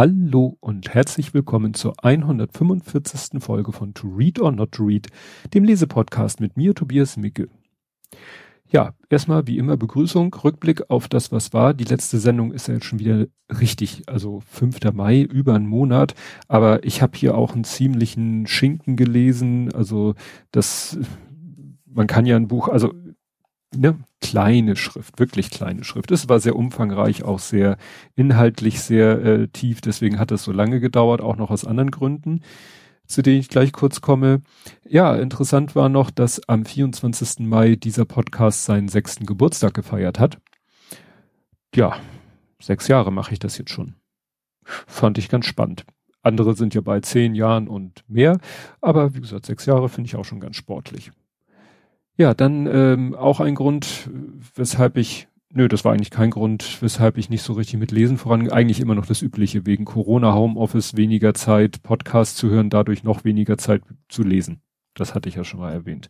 Hallo und herzlich willkommen zur 145. Folge von To Read or Not To Read, dem Lesepodcast mit mir, Tobias Micke. Ja, erstmal wie immer Begrüßung, Rückblick auf das, was war. Die letzte Sendung ist ja jetzt schon wieder richtig, also 5. Mai, über einen Monat. Aber ich habe hier auch einen ziemlichen Schinken gelesen. Also das, man kann ja ein Buch, also ne, kleine Schrift, wirklich kleine Schrift. Es war sehr umfangreich, auch sehr inhaltlich sehr tief. Deswegen hat das so lange gedauert, auch noch aus anderen Gründen, zu denen ich gleich kurz komme. Ja, interessant war noch, dass am 24. Mai dieser Podcast seinen 6. Geburtstag gefeiert hat. Ja, 6 Jahre mache ich das jetzt schon. Fand ich ganz spannend. Andere sind ja bei 10 Jahren und mehr, aber wie gesagt, 6 Jahre finde ich auch schon ganz sportlich. Ja, dann auch ein Grund, weshalb ich das war eigentlich kein Grund, weshalb ich nicht so richtig mit Lesen vorangehe. Eigentlich immer noch das Übliche, wegen Corona, Homeoffice, weniger Zeit, Podcast zu hören, dadurch noch weniger Zeit zu lesen. Das hatte ich ja schon mal erwähnt.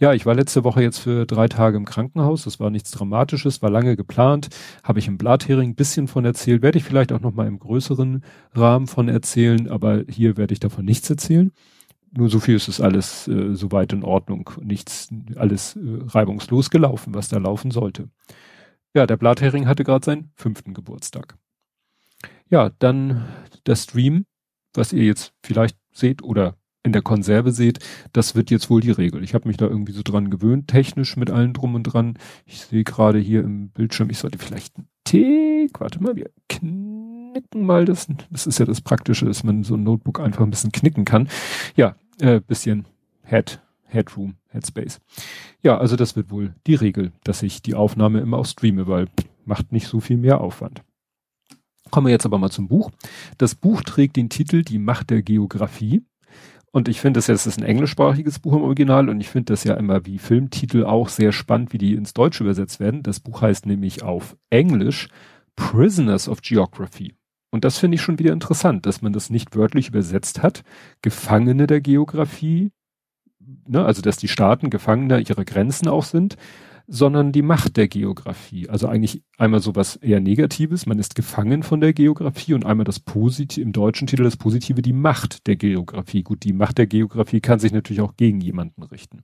Ja, ich war letzte Woche jetzt für 3 Tage im Krankenhaus. Das war nichts Dramatisches, war lange geplant. Habe ich im Blathering ein bisschen von erzählt. Werde ich vielleicht auch nochmal im größeren Rahmen von erzählen, aber hier werde ich davon nichts erzählen. Nur so viel ist es alles soweit in Ordnung. Nichts, alles reibungslos gelaufen, was da laufen sollte. Ja, der Blathering hatte gerade seinen 5. Geburtstag. Ja, dann der Stream, was ihr jetzt vielleicht seht oder in der Konserve seht, das wird jetzt wohl die Regel. Ich habe mich da irgendwie so dran gewöhnt, technisch mit allen drum und dran. Ich sehe gerade hier im Bildschirm, ich sollte vielleicht einen Tick, warte mal, wir knicken mal das. Das ist ja das Praktische, dass man so ein Notebook einfach ein bisschen knicken kann. Ja, bisschen Headspace. Ja, also das wird wohl die Regel, dass ich die Aufnahme immer auch streame, weil macht nicht so viel mehr Aufwand. Kommen wir jetzt aber mal zum Buch. Das Buch trägt den Titel Die Macht der Geografie. Und ich finde das jetzt, das ist ein englischsprachiges Buch im Original und ich finde das ja immer wie Filmtitel auch sehr spannend, wie die ins Deutsche übersetzt werden. Das Buch heißt nämlich auf Englisch Prisoners of Geography. Und das finde ich schon wieder interessant, dass man das nicht wörtlich übersetzt hat. Gefangene der Geografie. Ne, also dass die Staaten Gefangene ihrer Grenzen auch sind, sondern die Macht der Geografie. Also eigentlich einmal sowas eher Negatives, man ist gefangen von der Geografie und einmal das Positive, im deutschen Titel das Positive, die Macht der Geografie. Gut, die Macht der Geografie kann sich natürlich auch gegen jemanden richten.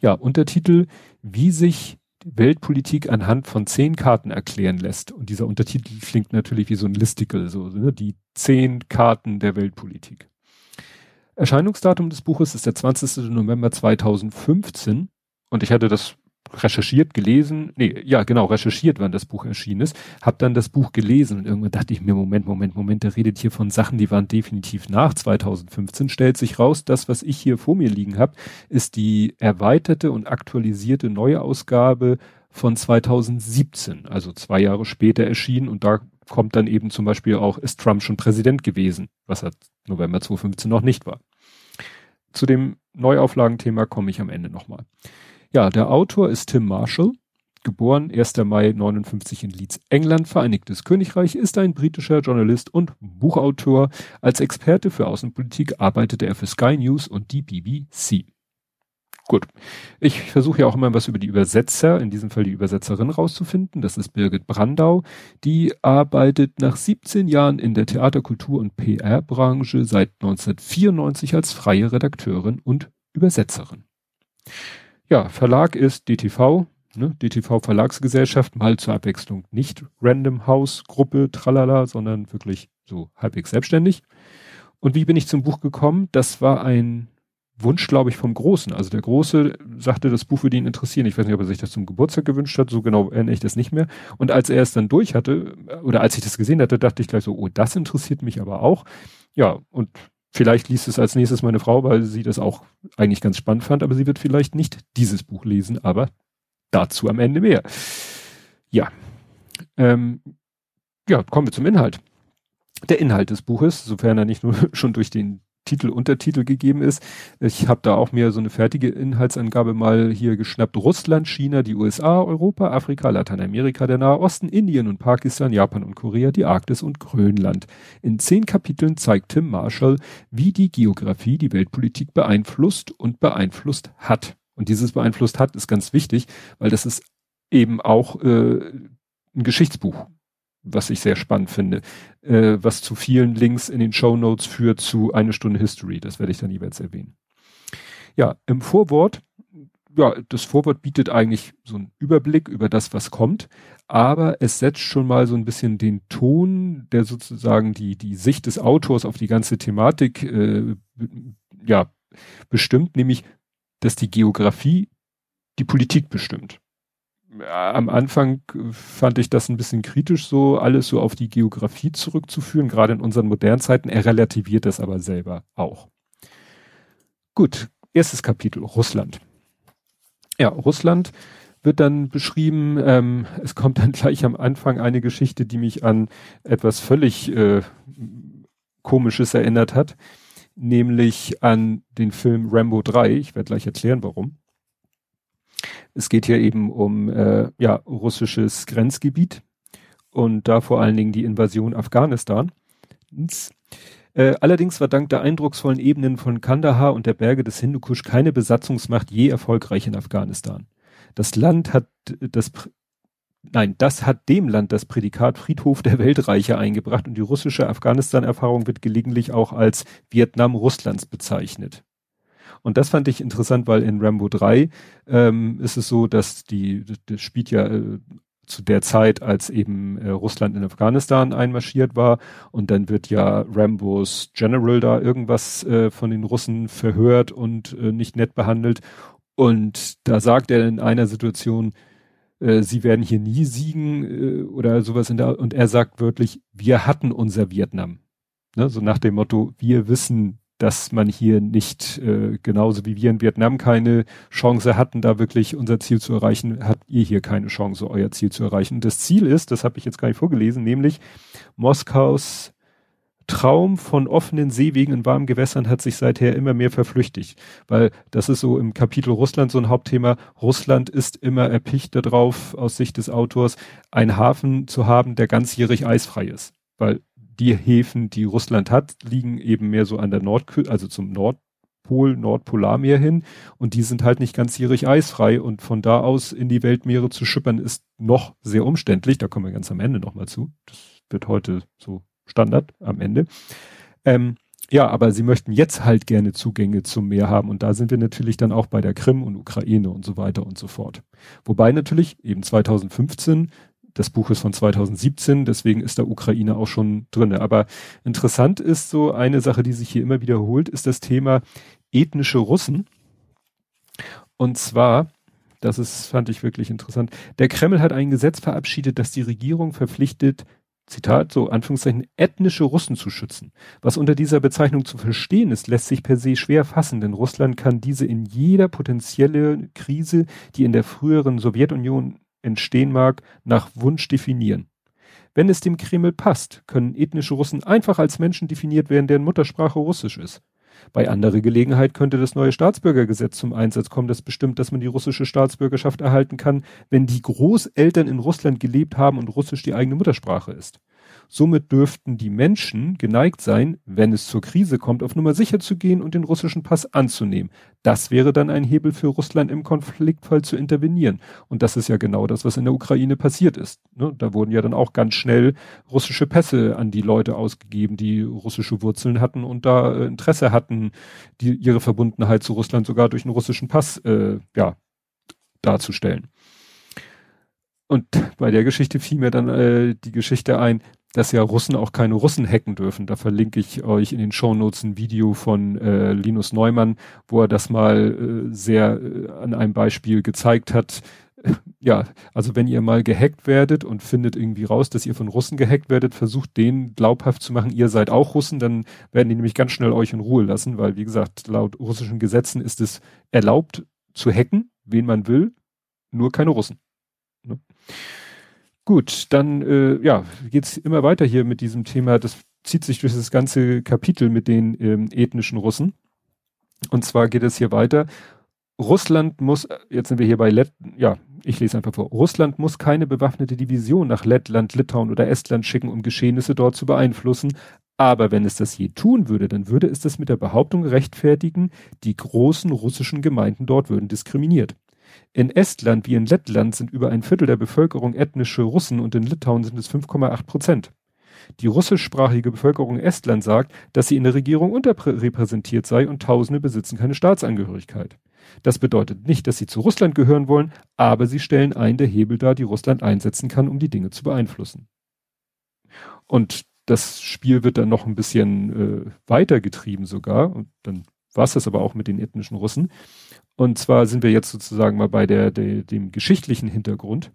Ja, Untertitel, wie sich Weltpolitik anhand von 10 Karten erklären lässt. Und dieser Untertitel klingt natürlich wie so ein Listicle, so ne, die 10 Karten der Weltpolitik. Erscheinungsdatum des Buches ist der 20. November 2015 und ich hatte das recherchiert, wann das Buch erschienen ist, habe dann das Buch gelesen und irgendwann dachte ich mir, Moment, der redet hier von Sachen, die waren definitiv nach 2015, stellt sich raus, das, was ich hier vor mir liegen habe, ist die erweiterte und aktualisierte neue Ausgabe von 2017, also 2 Jahre später erschienen und da kommt dann eben zum Beispiel auch, ist Trump schon Präsident gewesen, was er November 2015 noch nicht war. Zu dem Neuauflagenthema komme ich am Ende nochmal. Ja, der Autor ist Tim Marshall, geboren 1. Mai 59 in Leeds, England, Vereinigtes Königreich, ist ein britischer Journalist und Buchautor. Als Experte für Außenpolitik arbeitete er für Sky News und die BBC. Gut, ich versuche ja auch immer was über die Übersetzer, in diesem Fall die Übersetzerin rauszufinden. Das ist Birgit Brandau. Die arbeitet nach 17 Jahren in der Theaterkultur- und PR-Branche seit 1994 als freie Redakteurin und Übersetzerin. Ja, Verlag ist DTV, ne? DTV Verlagsgesellschaft, mal zur Abwechslung nicht Random House Gruppe, tralala, sondern wirklich so halbwegs selbstständig. Und wie bin ich zum Buch gekommen? Das war ein Wunsch, glaube ich, vom Großen. Also der Große sagte, das Buch würde ihn interessieren. Ich weiß nicht, ob er sich das zum Geburtstag gewünscht hat. So genau erinnere ich das nicht mehr. Und als er es dann durch hatte, oder als ich das gesehen hatte, dachte ich gleich so, oh, das interessiert mich aber auch. Ja, und vielleicht liest es als nächstes meine Frau, weil sie das auch eigentlich ganz spannend fand. Aber sie wird vielleicht nicht dieses Buch lesen, aber dazu am Ende mehr. Ja. Ja, kommen wir zum Inhalt. Der Inhalt des Buches, sofern er nicht nur schon durch den Titel, Untertitel gegeben ist. Ich habe da auch mir so eine fertige Inhaltsangabe mal hier geschnappt. Russland, China, die USA, Europa, Afrika, Lateinamerika, der Nahe Osten, Indien und Pakistan, Japan und Korea, die Arktis und Grönland. In 10 Kapiteln zeigt Tim Marshall, wie die Geografie die Weltpolitik beeinflusst und beeinflusst hat. Und dieses beeinflusst hat ist ganz wichtig, weil das ist eben auch ein Geschichtsbuch. was ich sehr spannend finde, was zu vielen Links in den Shownotes führt zu Eine Stunde History. Das werde ich dann jeweils erwähnen. Ja, im Vorwort, ja, das Vorwort bietet eigentlich so einen Überblick über das, was kommt, aber es setzt schon mal so ein bisschen den Ton, der sozusagen die Sicht des Autors auf die ganze Thematik bestimmt, nämlich, dass die Geografie die Politik bestimmt. Am Anfang fand ich das ein bisschen kritisch, so alles so auf die Geografie zurückzuführen, gerade in unseren modernen Zeiten. Er relativiert das aber selber auch. Gut, erstes Kapitel, Russland. Ja, Russland wird dann beschrieben, es kommt dann gleich am Anfang eine Geschichte, die mich an etwas völlig Komisches erinnert hat, nämlich an den Film Rambo 3. Ich werde gleich erklären, warum. Es geht hier eben um russisches Grenzgebiet und da vor allen Dingen die Invasion Afghanistans. Allerdings war dank der eindrucksvollen Ebenen von Kandahar und der Berge des Hindukusch keine Besatzungsmacht je erfolgreich in Afghanistan. Das hat dem Land das Prädikat Friedhof der Weltreiche eingebracht und die russische Afghanistan-Erfahrung wird gelegentlich auch als Vietnam Russlands bezeichnet. Und das fand ich interessant, weil in Rambo 3 ist es so, dass das spielt ja zu der Zeit, als eben Russland in Afghanistan einmarschiert war, und dann wird ja Rambos General da irgendwas von den Russen verhört und nicht nett behandelt. Und da sagt er in einer Situation, sie werden hier nie siegen oder sowas und er sagt wörtlich, wir hatten unser Vietnam. Ne? So nach dem Motto, wir wissen, dass man hier nicht, genauso wie wir in Vietnam keine Chance hatten, da wirklich unser Ziel zu erreichen, habt ihr hier keine Chance, euer Ziel zu erreichen. Und das Ziel ist, das habe ich jetzt gar nicht vorgelesen, nämlich Moskaus Traum von offenen Seewegen in warmen Gewässern hat sich seither immer mehr verflüchtigt. Weil das ist so im Kapitel Russland so ein Hauptthema. Russland ist immer erpicht darauf, aus Sicht des Autors, einen Hafen zu haben, der ganzjährig eisfrei ist. Weil die Häfen, die Russland hat, liegen eben mehr so an der Nordküste, also zum Nordpol, Nordpolarmeer hin, und die sind halt nicht ganzjährig eisfrei, und von da aus in die Weltmeere zu schippern ist noch sehr umständlich. Da kommen wir ganz am Ende nochmal zu. Das wird heute so Standard am Ende. Aber sie möchten jetzt halt gerne Zugänge zum Meer haben, und da sind wir natürlich dann auch bei der Krim und Ukraine und so weiter und so fort. Wobei natürlich eben 2015, das Buch ist von 2017, deswegen ist da Ukraine auch schon drin. Aber interessant ist so eine Sache, die sich hier immer wiederholt, ist das Thema ethnische Russen. Und zwar, fand ich wirklich interessant, der Kreml hat ein Gesetz verabschiedet, das die Regierung verpflichtet, Zitat, so Anführungszeichen, ethnische Russen zu schützen. Was unter dieser Bezeichnung zu verstehen ist, lässt sich per se schwer fassen, denn Russland kann diese in jeder potenzielle Krise, die in der früheren Sowjetunion entstehen mag, nach Wunsch definieren. Wenn es dem Kreml passt, können ethnische Russen einfach als Menschen definiert werden, deren Muttersprache Russisch ist. Bei anderer Gelegenheit könnte das neue Staatsbürgergesetz zum Einsatz kommen, das bestimmt, dass man die russische Staatsbürgerschaft erhalten kann, wenn die Großeltern in Russland gelebt haben und Russisch die eigene Muttersprache ist. Somit dürften die Menschen geneigt sein, wenn es zur Krise kommt, auf Nummer sicher zu gehen und den russischen Pass anzunehmen. Das wäre dann ein Hebel für Russland, im Konfliktfall zu intervenieren. Und das ist ja genau das, was in der Ukraine passiert ist. Ne? Da wurden ja dann auch ganz schnell russische Pässe an die Leute ausgegeben, die russische Wurzeln hatten und da Interesse hatten, ihre Verbundenheit zu Russland sogar durch einen russischen Pass darzustellen. Und bei der Geschichte fiel mir dann die Geschichte ein, dass ja Russen auch keine Russen hacken dürfen. Da verlinke ich euch in den Shownotes ein Video von Linus Neumann, wo er das mal an einem Beispiel gezeigt hat. Ja, also wenn ihr mal gehackt werdet und findet irgendwie raus, dass ihr von Russen gehackt werdet, versucht denen glaubhaft zu machen, ihr seid auch Russen, dann werden die nämlich ganz schnell euch in Ruhe lassen, weil wie gesagt, laut russischen Gesetzen ist es erlaubt zu hacken, wen man will, nur keine Russen. Ne? Gut, dann geht's immer weiter hier mit diesem Thema. Das zieht sich durch das ganze Kapitel mit den ethnischen Russen. Und zwar geht es hier weiter. Russland muss, jetzt sind wir hier bei Lettland, ja, ich lese einfach vor. Russland muss keine bewaffnete Division nach Lettland, Litauen oder Estland schicken, um Geschehnisse dort zu beeinflussen. Aber wenn es das je tun würde, dann würde es das mit der Behauptung rechtfertigen, die großen russischen Gemeinden dort würden diskriminiert. In Estland wie in Lettland sind über 1/4 der Bevölkerung ethnische Russen und in Litauen sind es 5,8%. Die russischsprachige Bevölkerung Estland sagt, dass sie in der Regierung unterrepräsentiert sei und Tausende besitzen keine Staatsangehörigkeit. Das bedeutet nicht, dass sie zu Russland gehören wollen, aber sie stellen einen der Hebel dar, die Russland einsetzen kann, um die Dinge zu beeinflussen. Und das Spiel wird dann noch ein bisschen weitergetrieben sogar. Und dann war es das aber auch mit den ethnischen Russen. Und zwar sind wir jetzt sozusagen mal bei dem geschichtlichen Hintergrund.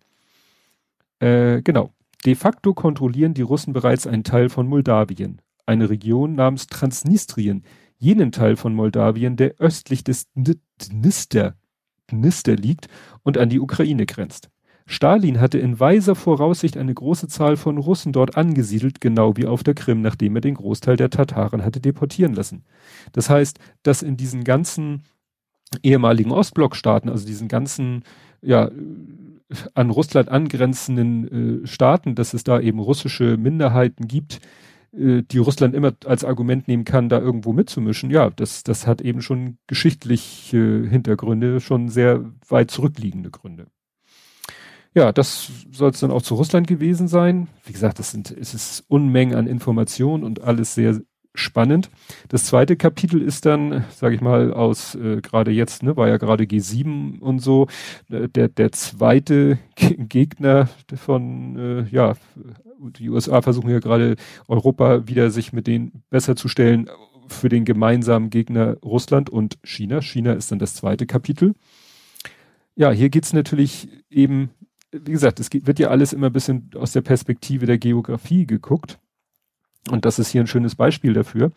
Genau. De facto kontrollieren die Russen bereits einen Teil von Moldawien, eine Region namens Transnistrien, jenen Teil von Moldawien, der östlich des Dnister liegt und an die Ukraine grenzt. Stalin hatte in weiser Voraussicht eine große Zahl von Russen dort angesiedelt, genau wie auf der Krim, nachdem er den Großteil der Tataren hatte deportieren lassen. Das heißt, dass in diesen ganzen ehemaligen Ostblockstaaten, also diesen ganzen, ja, an Russland angrenzenden Staaten, dass es da eben russische Minderheiten gibt, die Russland immer als Argument nehmen kann, da irgendwo mitzumischen. Ja, das hat eben schon geschichtliche Hintergründe, schon sehr weit zurückliegende Gründe. Ja, das soll es dann auch zu Russland gewesen sein. Wie gesagt, es ist Unmengen an Informationen und alles sehr spannend. Das zweite Kapitel ist dann, sage ich mal, aus gerade jetzt, ne, war ja gerade G7 und so, der zweite Gegner von, ja, die USA versuchen ja gerade Europa wieder sich mit denen besser zu stellen für den gemeinsamen Gegner Russland und China. China ist dann das zweite Kapitel. Ja, hier geht es natürlich eben, wie gesagt, wird ja alles immer ein bisschen aus der Perspektive der Geografie geguckt. Und das ist hier ein schönes Beispiel dafür.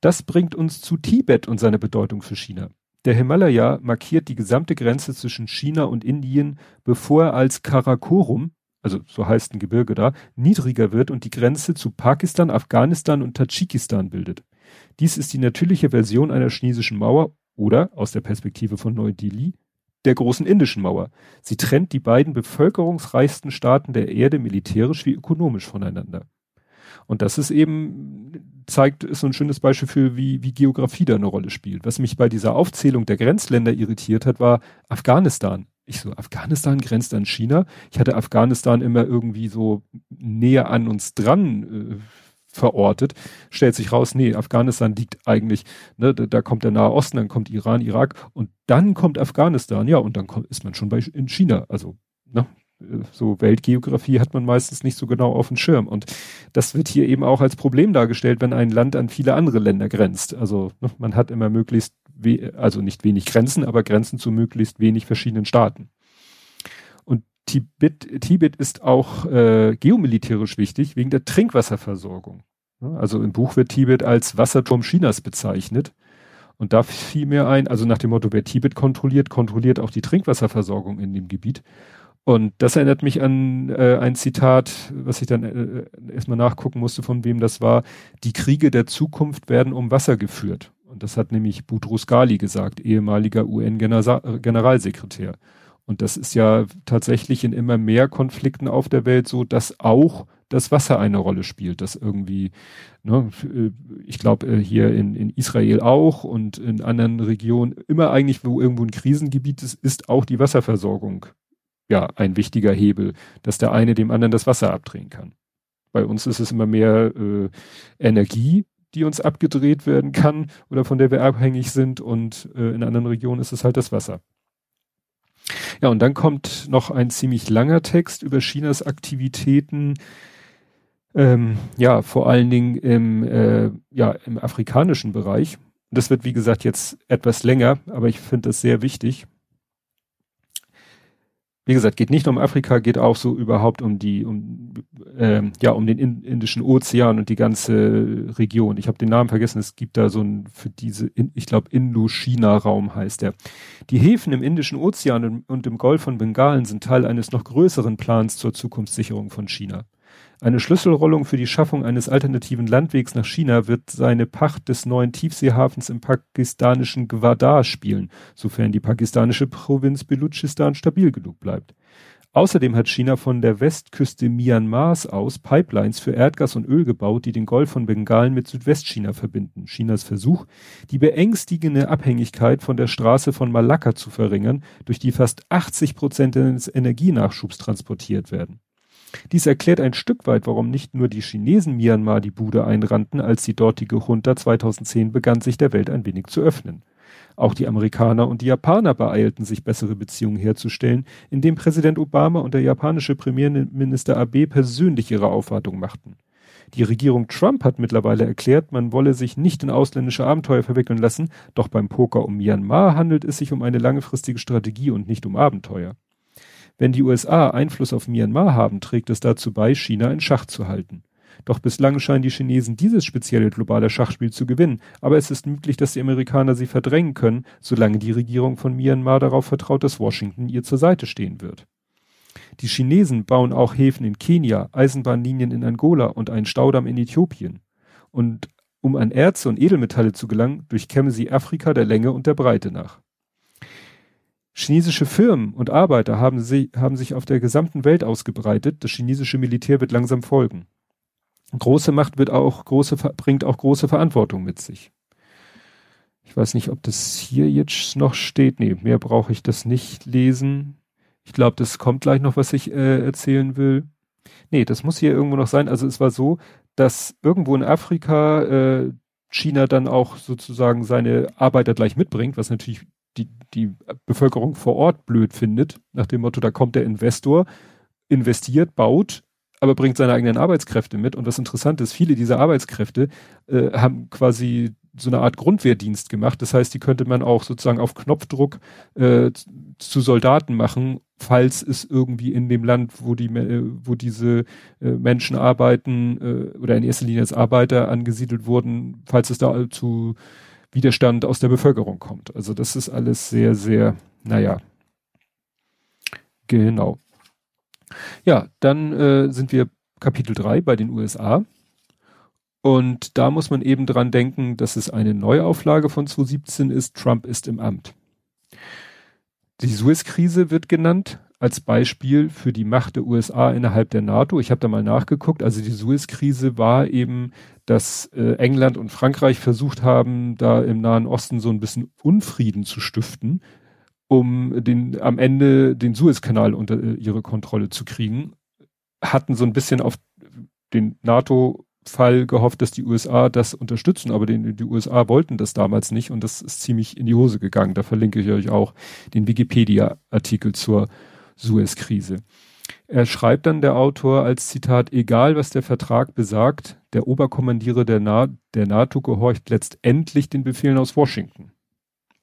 Das bringt uns zu Tibet und seiner Bedeutung für China. Der Himalaya markiert die gesamte Grenze zwischen China und Indien, bevor er als Karakorum, also so heißt ein Gebirge da, niedriger wird und die Grenze zu Pakistan, Afghanistan und Tadschikistan bildet. Dies ist die natürliche Version einer chinesischen Mauer oder, aus der Perspektive von Neu-Delhi, der großen indischen Mauer. Sie trennt die beiden bevölkerungsreichsten Staaten der Erde militärisch wie ökonomisch voneinander. Und das ist eben, ist so ein schönes Beispiel für, wie Geografie da eine Rolle spielt. Was mich bei dieser Aufzählung der Grenzländer irritiert hat, war Afghanistan. Ich so, Afghanistan grenzt an China? Ich hatte Afghanistan immer irgendwie so näher an uns dran verortet. Stellt sich raus, nee, Afghanistan liegt eigentlich, ne, da kommt der Nahe Osten, dann kommt Iran, Irak und dann kommt Afghanistan. Ja, und dann ist man schon in China. Also, ne? So Weltgeografie hat man meistens nicht so genau auf dem Schirm. Und das wird hier eben auch als Problem dargestellt, wenn ein Land an viele andere Länder grenzt. Also ne, man hat immer möglichst, also nicht wenig Grenzen, aber Grenzen zu möglichst wenig verschiedenen Staaten. Und Tibet ist auch geomilitärisch wichtig wegen der Trinkwasserversorgung. Also im Buch wird Tibet als Wasserturm Chinas bezeichnet. Und da fiel mir ein, also nach dem Motto, wer Tibet kontrolliert, kontrolliert auch die Trinkwasserversorgung in dem Gebiet. Und das erinnert mich an ein Zitat, was ich dann erstmal nachgucken musste, von wem das war. Die Kriege der Zukunft werden um Wasser geführt. Und das hat nämlich Boutros Ghali gesagt, ehemaliger UN-Generalsekretär. Und das ist ja tatsächlich in immer mehr Konflikten auf der Welt so, dass auch das Wasser eine Rolle spielt. Das irgendwie, ne, ich glaube hier in Israel auch und in anderen Regionen, immer eigentlich, wo irgendwo ein Krisengebiet ist, ist auch die Wasserversorgung. Ja, ein wichtiger Hebel, dass der eine dem anderen das Wasser abdrehen kann. Bei uns ist es immer mehr Energie, die uns abgedreht werden kann oder von der wir abhängig sind und in anderen Regionen ist es halt das Wasser. Ja, und dann kommt noch ein ziemlich langer Text über Chinas Aktivitäten, ja, vor allen Dingen im afrikanischen Bereich. Das wird, wie gesagt, jetzt etwas länger, aber ich finde das sehr wichtig. Wie gesagt, geht nicht nur um Afrika, geht auch so überhaupt um den Indischen Ozean und die ganze Region. Ich habe den Namen vergessen, es gibt da so ein, ich glaube, Indochina-Raum heißt der. Die Häfen im Indischen Ozean und im Golf von Bengalen sind Teil eines noch größeren Plans zur Zukunftssicherung von China. Eine Schlüsselrolle für die Schaffung eines alternativen Landwegs nach China wird seine Pacht des neuen Tiefseehafens im pakistanischen Gwadar spielen, sofern die pakistanische Provinz Belutschistan stabil genug bleibt. Außerdem hat China von der Westküste Myanmars aus Pipelines für Erdgas und Öl gebaut, die den Golf von Bengalen mit Südwestchina verbinden. Chinas Versuch, die beängstigende Abhängigkeit von der Straße von Malakka zu verringern, durch die fast 80% des Energienachschubs transportiert werden. Dies erklärt ein Stück weit, warum nicht nur die Chinesen Myanmar die Bude einrannten, als die dortige Junta 2010 begann, sich der Welt ein wenig zu öffnen. Auch die Amerikaner und die Japaner beeilten sich, bessere Beziehungen herzustellen, indem Präsident Obama und der japanische Premierminister Abe persönlich ihre Aufwartung machten. Die Regierung Trump hat mittlerweile erklärt, man wolle sich nicht in ausländische Abenteuer verwickeln lassen, doch beim Poker um Myanmar handelt es sich um eine langfristige Strategie und nicht um Abenteuer. Wenn die USA Einfluss auf Myanmar haben, trägt es dazu bei, China in Schach zu halten. Doch bislang scheinen die Chinesen dieses spezielle globale Schachspiel zu gewinnen, aber es ist möglich, dass die Amerikaner sie verdrängen können, solange die Regierung von Myanmar darauf vertraut, dass Washington ihr zur Seite stehen wird. Die Chinesen bauen auch Häfen in Kenia, Eisenbahnlinien in Angola und einen Staudamm in Äthiopien. Und um an Erze und Edelmetalle zu gelangen, durchkämmen sie Afrika der Länge und der Breite nach. Chinesische Firmen und Arbeiter haben sich auf der gesamten Welt ausgebreitet, das chinesische Militär wird langsam folgen. Große Macht bringt auch große Verantwortung mit sich. Ich weiß nicht, ob das hier jetzt noch steht. Nee, mehr brauche ich das nicht lesen. Ich glaube, das kommt gleich noch, was ich erzählen will. Nee, das muss hier irgendwo noch sein. Also es war so, dass irgendwo in Afrika China dann auch sozusagen seine Arbeiter gleich mitbringt, was natürlich die Bevölkerung vor Ort blöd findet. Nach dem Motto, da kommt der Investor, investiert, baut, aber bringt seine eigenen Arbeitskräfte mit. Und was interessant ist, viele dieser Arbeitskräfte haben quasi so eine Art Grundwehrdienst gemacht. Das heißt, die könnte man auch sozusagen auf Knopfdruck zu Soldaten machen, falls es irgendwie in dem Land, wo diese Menschen arbeiten oder in erster Linie als Arbeiter angesiedelt wurden, falls es da zu Widerstand aus der Bevölkerung kommt. Also das ist alles sehr, sehr, naja, genau. Ja, dann sind wir Kapitel 3 bei den USA und da muss man eben dran denken, dass es eine Neuauflage von 2017 ist, Trump ist im Amt. Die Suez-Krise wird genannt als Beispiel für die Macht der USA innerhalb der NATO. Ich habe da mal nachgeguckt, also die Suez-Krise war eben, dass England und Frankreich versucht haben, da im Nahen Osten so ein bisschen Unfrieden zu stiften, um am Ende den Suezkanal unter ihre Kontrolle zu kriegen, hatten so ein bisschen auf den NATO-Fall gehofft, dass die USA das unterstützen, aber die USA wollten das damals nicht und das ist ziemlich in die Hose gegangen. Da verlinke ich euch auch den Wikipedia-Artikel zur Suez-Krise. Er schreibt dann, der Autor, als Zitat, egal was der Vertrag besagt, der Oberkommandierer der NATO gehorcht letztendlich den Befehlen aus Washington.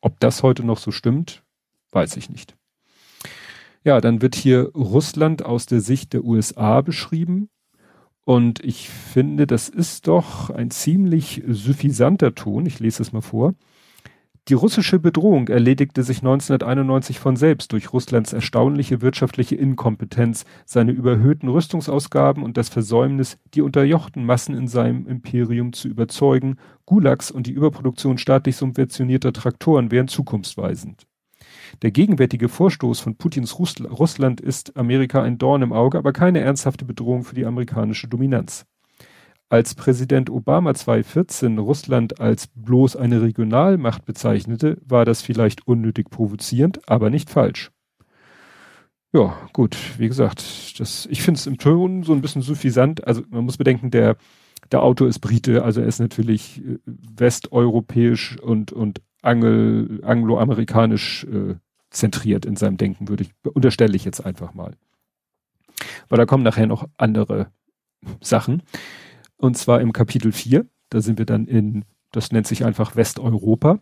Ob das heute noch so stimmt? Weiß ich nicht. Ja, dann wird hier Russland aus der Sicht der USA beschrieben und ich finde, das ist doch ein ziemlich suffisanter Ton. Ich lese es mal vor. Die russische Bedrohung erledigte sich 1991 von selbst durch Russlands erstaunliche wirtschaftliche Inkompetenz, seine überhöhten Rüstungsausgaben und das Versäumnis, die unterjochten Massen in seinem Imperium zu überzeugen. Gulags und die Überproduktion staatlich subventionierter Traktoren wären zukunftsweisend. Der gegenwärtige Vorstoß von Putins Russland ist Amerika ein Dorn im Auge, aber keine ernsthafte Bedrohung für die amerikanische Dominanz. Als Präsident Obama 2014 Russland als bloß eine Regionalmacht bezeichnete, war das vielleicht unnötig provozierend, aber nicht falsch. Ja, gut, wie gesagt, ich finde es im Ton so ein bisschen suffisant. Also man muss bedenken, der Autor ist Brite, also er ist natürlich westeuropäisch und angloamerikanisch zentriert in seinem Denken, unterstelle ich jetzt einfach mal. Weil da kommen nachher noch andere Sachen. Und zwar im Kapitel 4, da sind wir dann das nennt sich einfach Westeuropa.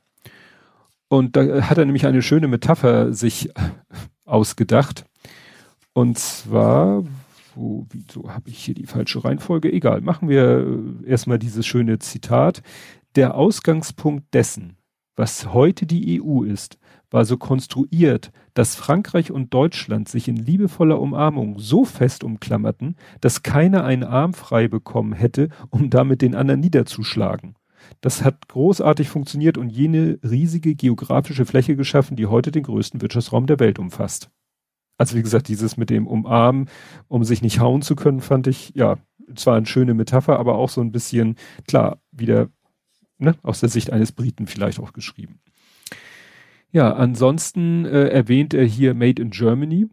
Und da hat er nämlich eine schöne Metapher sich ausgedacht. Und zwar, wieso habe ich hier die falsche Reihenfolge? Egal, machen wir erstmal dieses schöne Zitat. Der Ausgangspunkt dessen, was heute die EU ist, war so konstruiert, dass Frankreich und Deutschland sich in liebevoller Umarmung so fest umklammerten, dass keiner einen Arm frei bekommen hätte, um damit den anderen niederzuschlagen. Das hat großartig funktioniert und jene riesige geografische Fläche geschaffen, die heute den größten Wirtschaftsraum der Welt umfasst. Also wie gesagt, dieses mit dem Umarmen, um sich nicht hauen zu können, fand ich, ja, zwar eine schöne Metapher, aber auch so ein bisschen, klar, wieder ne, aus der Sicht eines Briten vielleicht auch geschrieben. Ja, ansonsten erwähnt er hier Made in Germany.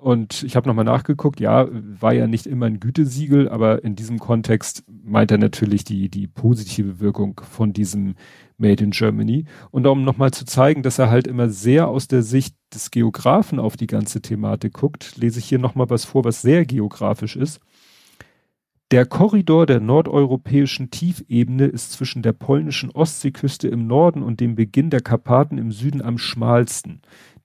Und ich habe nochmal nachgeguckt, ja, war ja nicht immer ein Gütesiegel, aber in diesem Kontext meint er natürlich die positive Wirkung von diesem Made in Germany. Und um nochmal zu zeigen, dass er halt immer sehr aus der Sicht des Geografen auf die ganze Thematik guckt, lese ich hier nochmal was vor, was sehr geografisch ist. Der Korridor der nordeuropäischen Tiefebene ist zwischen der polnischen Ostseeküste im Norden und dem Beginn der Karpaten im Süden am schmalsten.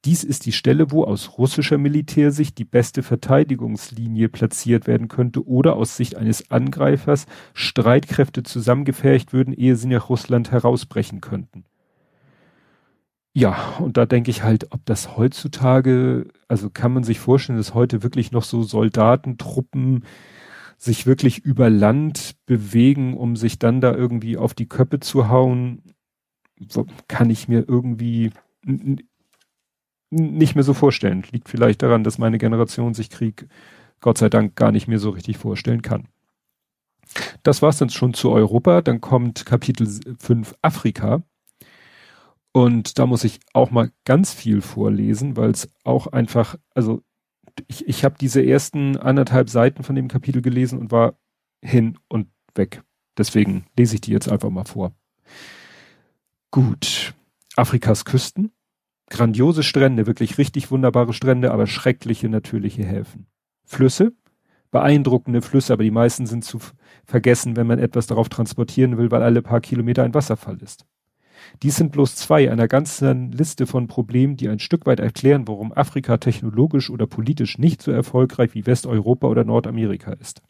Dies ist die Stelle, wo aus russischer Militärsicht die beste Verteidigungslinie platziert werden könnte oder aus Sicht eines Angreifers Streitkräfte zusammengefercht würden, ehe sie nach Russland herausbrechen könnten. Ja, und da denke ich halt, ob das heutzutage, also kann man sich vorstellen, dass heute wirklich noch so Soldatentruppen sich wirklich über Land bewegen, um sich dann da irgendwie auf die Köppe zu hauen, so kann ich mir irgendwie nicht mehr so vorstellen. Liegt vielleicht daran, dass meine Generation sich Krieg, Gott sei Dank, gar nicht mehr so richtig vorstellen kann. Das war's dann schon zu Europa. Dann kommt Kapitel 5 Afrika. Und da muss ich auch mal ganz viel vorlesen, weil es auch einfach, also ich habe diese ersten 1,5 Seiten von dem Kapitel gelesen und war hin und weg. Deswegen lese ich die jetzt einfach mal vor. Gut. Afrikas Küsten. Grandiose Strände, wirklich richtig wunderbare Strände, aber schreckliche natürliche Häfen. Flüsse, beeindruckende Flüsse, aber die meisten sind zu vergessen, wenn man etwas darauf transportieren will, weil alle paar Kilometer ein Wasserfall ist. Dies sind bloß 2 einer ganzen Liste von Problemen, die ein Stück weit erklären, warum Afrika technologisch oder politisch nicht so erfolgreich wie Westeuropa oder Nordamerika ist.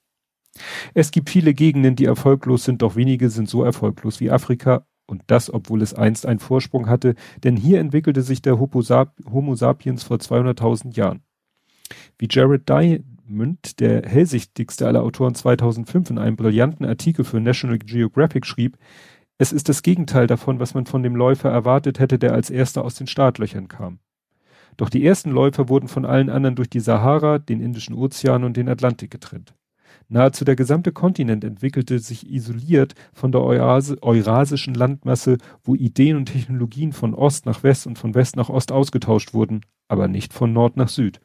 Es gibt viele Gegenden, die erfolglos sind, doch wenige sind so erfolglos wie Afrika. Und das, obwohl es einst einen Vorsprung hatte, denn hier entwickelte sich der Homo sapiens vor 200.000 Jahren. Wie Jared Diamond, der hellsichtigste aller Autoren 2005 in einem brillanten Artikel für National Geographic schrieb, es ist das Gegenteil davon, was man von dem Läufer erwartet hätte, der als erster aus den Startlöchern kam. Doch die ersten Läufer wurden von allen anderen durch die Sahara, den Indischen Ozean und den Atlantik getrennt. Nahezu der gesamte Kontinent entwickelte sich isoliert von der eurasischen Landmasse, wo Ideen und Technologien von Ost nach West und von West nach Ost ausgetauscht wurden, aber nicht von Nord nach Süd.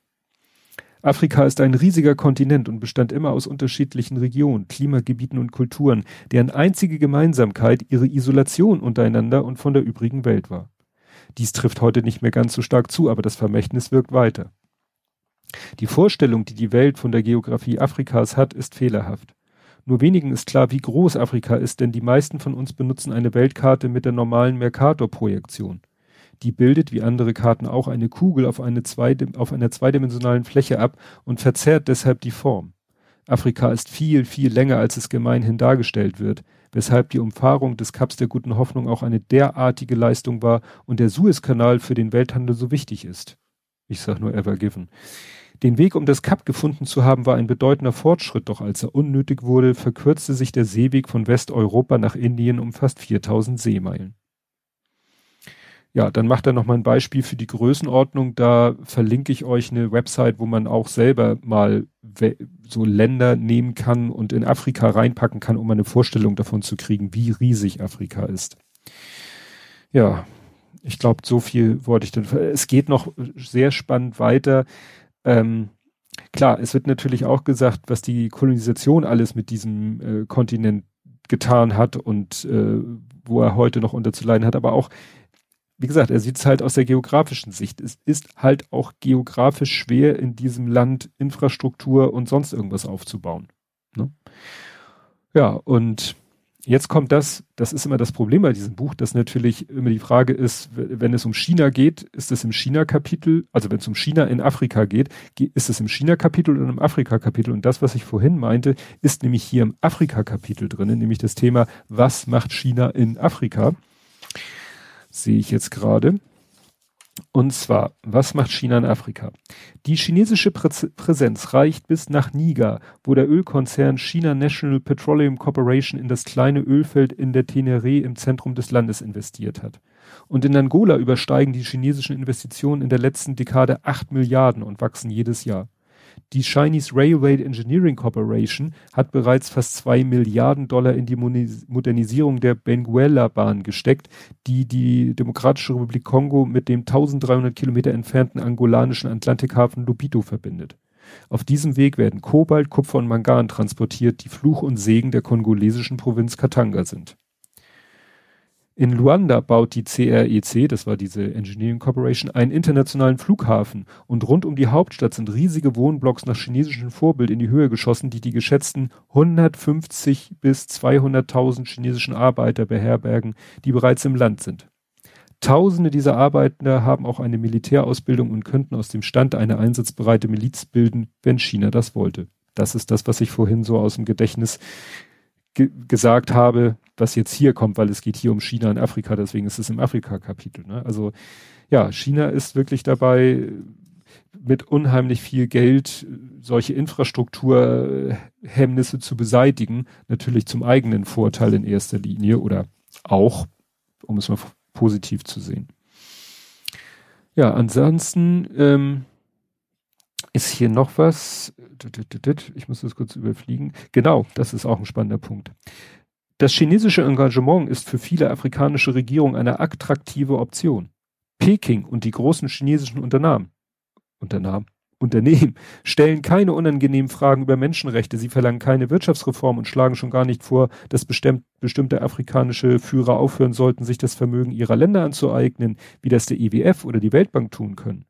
Afrika ist ein riesiger Kontinent und bestand immer aus unterschiedlichen Regionen, Klimagebieten und Kulturen, deren einzige Gemeinsamkeit ihre Isolation untereinander und von der übrigen Welt war. Dies trifft heute nicht mehr ganz so stark zu, aber das Vermächtnis wirkt weiter. Die Vorstellung, die die Welt von der Geografie Afrikas hat, ist fehlerhaft. Nur wenigen ist klar, wie groß Afrika ist, denn die meisten von uns benutzen eine Weltkarte mit der normalen Mercator-Projektion. Die bildet, wie andere Karten auch, eine Kugel auf einer zweidimensionalen Fläche ab und verzerrt deshalb die Form. Afrika ist viel, viel länger, als es gemeinhin dargestellt wird, weshalb die Umfahrung des Kaps der Guten Hoffnung auch eine derartige Leistung war und der Suezkanal für den Welthandel so wichtig ist. Ich sag nur Ever Given. Den Weg um das Kap gefunden zu haben, war ein bedeutender Fortschritt, doch als er unnötig wurde, verkürzte sich der Seeweg von Westeuropa nach Indien um fast 4000 Seemeilen. Ja, dann macht er nochmal ein Beispiel für die Größenordnung. Da verlinke ich euch eine Website, wo man auch selber mal so Länder nehmen kann und in Afrika reinpacken kann, um eine Vorstellung davon zu kriegen, wie riesig Afrika ist. Ja, ich glaube, so viel wollte ich dann. Es geht noch sehr spannend weiter. Klar, es wird natürlich auch gesagt, was die Kolonisation alles mit diesem Kontinent getan hat und wo er heute noch unterzuleiden hat, aber auch, wie gesagt, er sieht es halt aus der geografischen Sicht. Es ist halt auch geografisch schwer, in diesem Land Infrastruktur und sonst irgendwas aufzubauen. Ne? Ja, und jetzt kommt das ist immer das Problem bei diesem Buch, dass natürlich immer die Frage ist, wenn es um China geht, ist es im China-Kapitel, also wenn es um China in Afrika geht, ist es im China-Kapitel oder im Afrika-Kapitel? Und das, was ich vorhin meinte, ist nämlich hier im Afrika-Kapitel drin, nämlich das Thema, was macht China in Afrika? Sehe ich jetzt gerade. Und zwar, was macht China in Afrika? Die chinesische Präsenz reicht bis nach Niger, wo der Ölkonzern China National Petroleum Corporation in das kleine Ölfeld in der Teneré im Zentrum des Landes investiert hat. Und in Angola übersteigen die chinesischen Investitionen in der letzten Dekade 8 Milliarden und wachsen jedes Jahr. Die Chinese Railway Engineering Corporation hat bereits fast 2 Milliarden $ in die Modernisierung der Benguela-Bahn gesteckt, die die Demokratische Republik Kongo mit dem 1300 Kilometer entfernten angolanischen Atlantikhafen Lobito verbindet. Auf diesem Weg werden Kobalt, Kupfer und Mangan transportiert, die Fluch und Segen der kongolesischen Provinz Katanga sind. In Luanda baut die CREC, das war diese Engineering Corporation, einen internationalen Flughafen und rund um die Hauptstadt sind riesige Wohnblocks nach chinesischem Vorbild in die Höhe geschossen, die die geschätzten 150 bis 200.000 chinesischen Arbeiter beherbergen, die bereits im Land sind. Tausende dieser Arbeiter haben auch eine Militärausbildung und könnten aus dem Stand eine einsatzbereite Miliz bilden, wenn China das wollte. Das ist das, was ich vorhin so aus dem Gedächtnis gesagt habe, was jetzt hier kommt, weil es geht hier um China und Afrika, deswegen ist es im Afrika-Kapitel. Ne? Also ja, China ist wirklich dabei, mit unheimlich viel Geld solche Infrastrukturhemmnisse zu beseitigen, natürlich zum eigenen Vorteil in erster Linie oder auch, um es mal positiv zu sehen. Ja, ansonsten ist hier noch was. Ich muss das kurz überfliegen. Genau, das ist auch ein spannender Punkt. Das chinesische Engagement ist für viele afrikanische Regierungen eine attraktive Option. Peking und die großen chinesischen Unternehmen stellen keine unangenehmen Fragen über Menschenrechte. Sie verlangen keine Wirtschaftsreform und schlagen schon gar nicht vor, dass bestimmte afrikanische Führer aufhören sollten, sich das Vermögen ihrer Länder anzueignen, wie das der IWF oder die Weltbank tun können.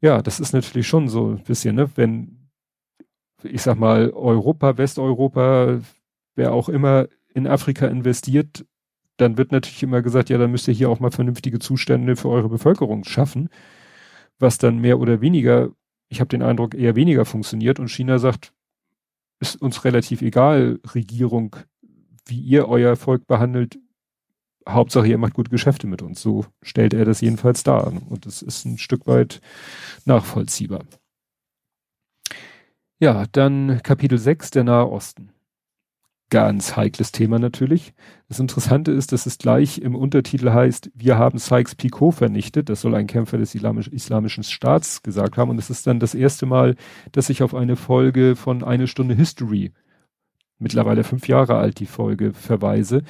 Ja, das ist natürlich schon so ein bisschen, ne? Wenn, ich sag mal, Europa, Westeuropa, wer auch immer in Afrika investiert, dann wird natürlich immer gesagt, ja, dann müsst ihr hier auch mal vernünftige Zustände für eure Bevölkerung schaffen, was dann mehr oder weniger, ich habe den Eindruck, eher weniger funktioniert und China sagt, ist uns relativ egal, Regierung, wie ihr euer Volk behandelt, Hauptsache ihr macht gute Geschäfte mit uns. So stellt er das jedenfalls dar und das ist ein Stück weit nachvollziehbar. Ja, dann Kapitel 6, der Nahe Osten. Ganz heikles Thema natürlich. Das Interessante ist, dass es gleich im Untertitel heißt, wir haben Sykes-Picot vernichtet. Das soll ein Kämpfer des Islamischen Staats gesagt haben. Und es ist dann das erste Mal, dass ich auf eine Folge von 1 Stunde History, mittlerweile 5 Jahre alt, die Folge verweise,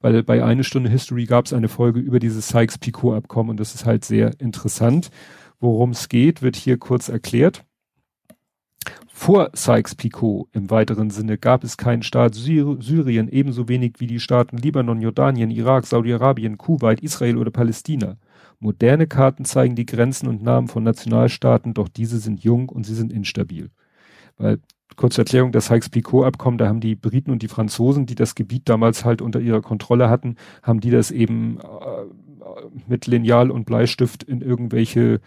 weil bei 1 Stunde History gab es eine Folge über dieses Sykes-Picot-Abkommen und das ist halt sehr interessant. Worum es geht, wird hier kurz erklärt. Vor Sykes-Picot im weiteren Sinne gab es keinen Staat Syrien, ebenso wenig wie die Staaten Libanon, Jordanien, Irak, Saudi-Arabien, Kuwait, Israel oder Palästina. Moderne Karten zeigen die Grenzen und Namen von Nationalstaaten, doch diese sind jung und sie sind instabil. Weil, kurze Erklärung, das Sykes-Picot-Abkommen, da haben die Briten und die Franzosen, die das Gebiet damals halt unter ihrer Kontrolle hatten, haben die das eben mit Lineal und Bleistift in irgendwelche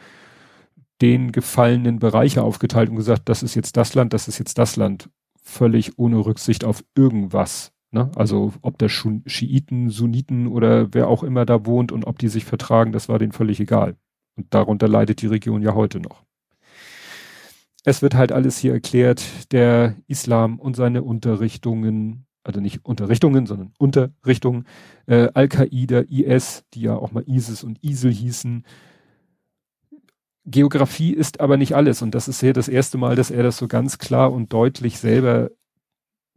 den gefallenen Bereiche aufgeteilt und gesagt, das ist jetzt das Land, das ist jetzt das Land. Völlig ohne Rücksicht auf irgendwas. Ne? Also ob da Schiiten, Sunniten oder wer auch immer da wohnt und ob die sich vertragen, das war denen völlig egal. Und darunter leidet die Region ja heute noch. Es wird halt alles hier erklärt, der Islam und seine Unterrichtungen, also nicht Unterrichtungen, sondern Unterrichtungen, Al-Qaida, IS, die ja auch mal ISIS und ISIL hießen. Geografie ist aber nicht alles und das ist ja das erste Mal, dass er das so ganz klar und deutlich selber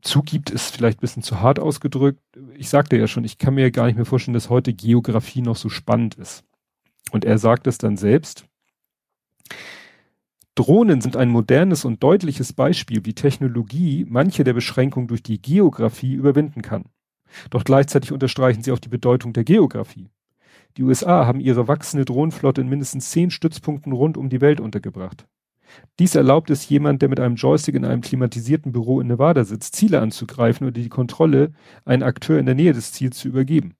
zugibt, ist vielleicht ein bisschen zu hart ausgedrückt. Ich sagte ja schon, ich kann mir gar nicht mehr vorstellen, dass heute Geografie noch so spannend ist. Und er sagt es dann selbst. Drohnen sind ein modernes und deutliches Beispiel, wie Technologie manche der Beschränkung durch die Geografie überwinden kann. Doch gleichzeitig unterstreichen sie auch die Bedeutung der Geografie. Die USA haben ihre wachsende Drohnenflotte in mindestens 10 Stützpunkten rund um die Welt untergebracht. Dies erlaubt es jemand, der mit einem Joystick in einem klimatisierten Büro in Nevada sitzt, Ziele anzugreifen oder die Kontrolle einen Akteur in der Nähe des Ziels zu übergeben.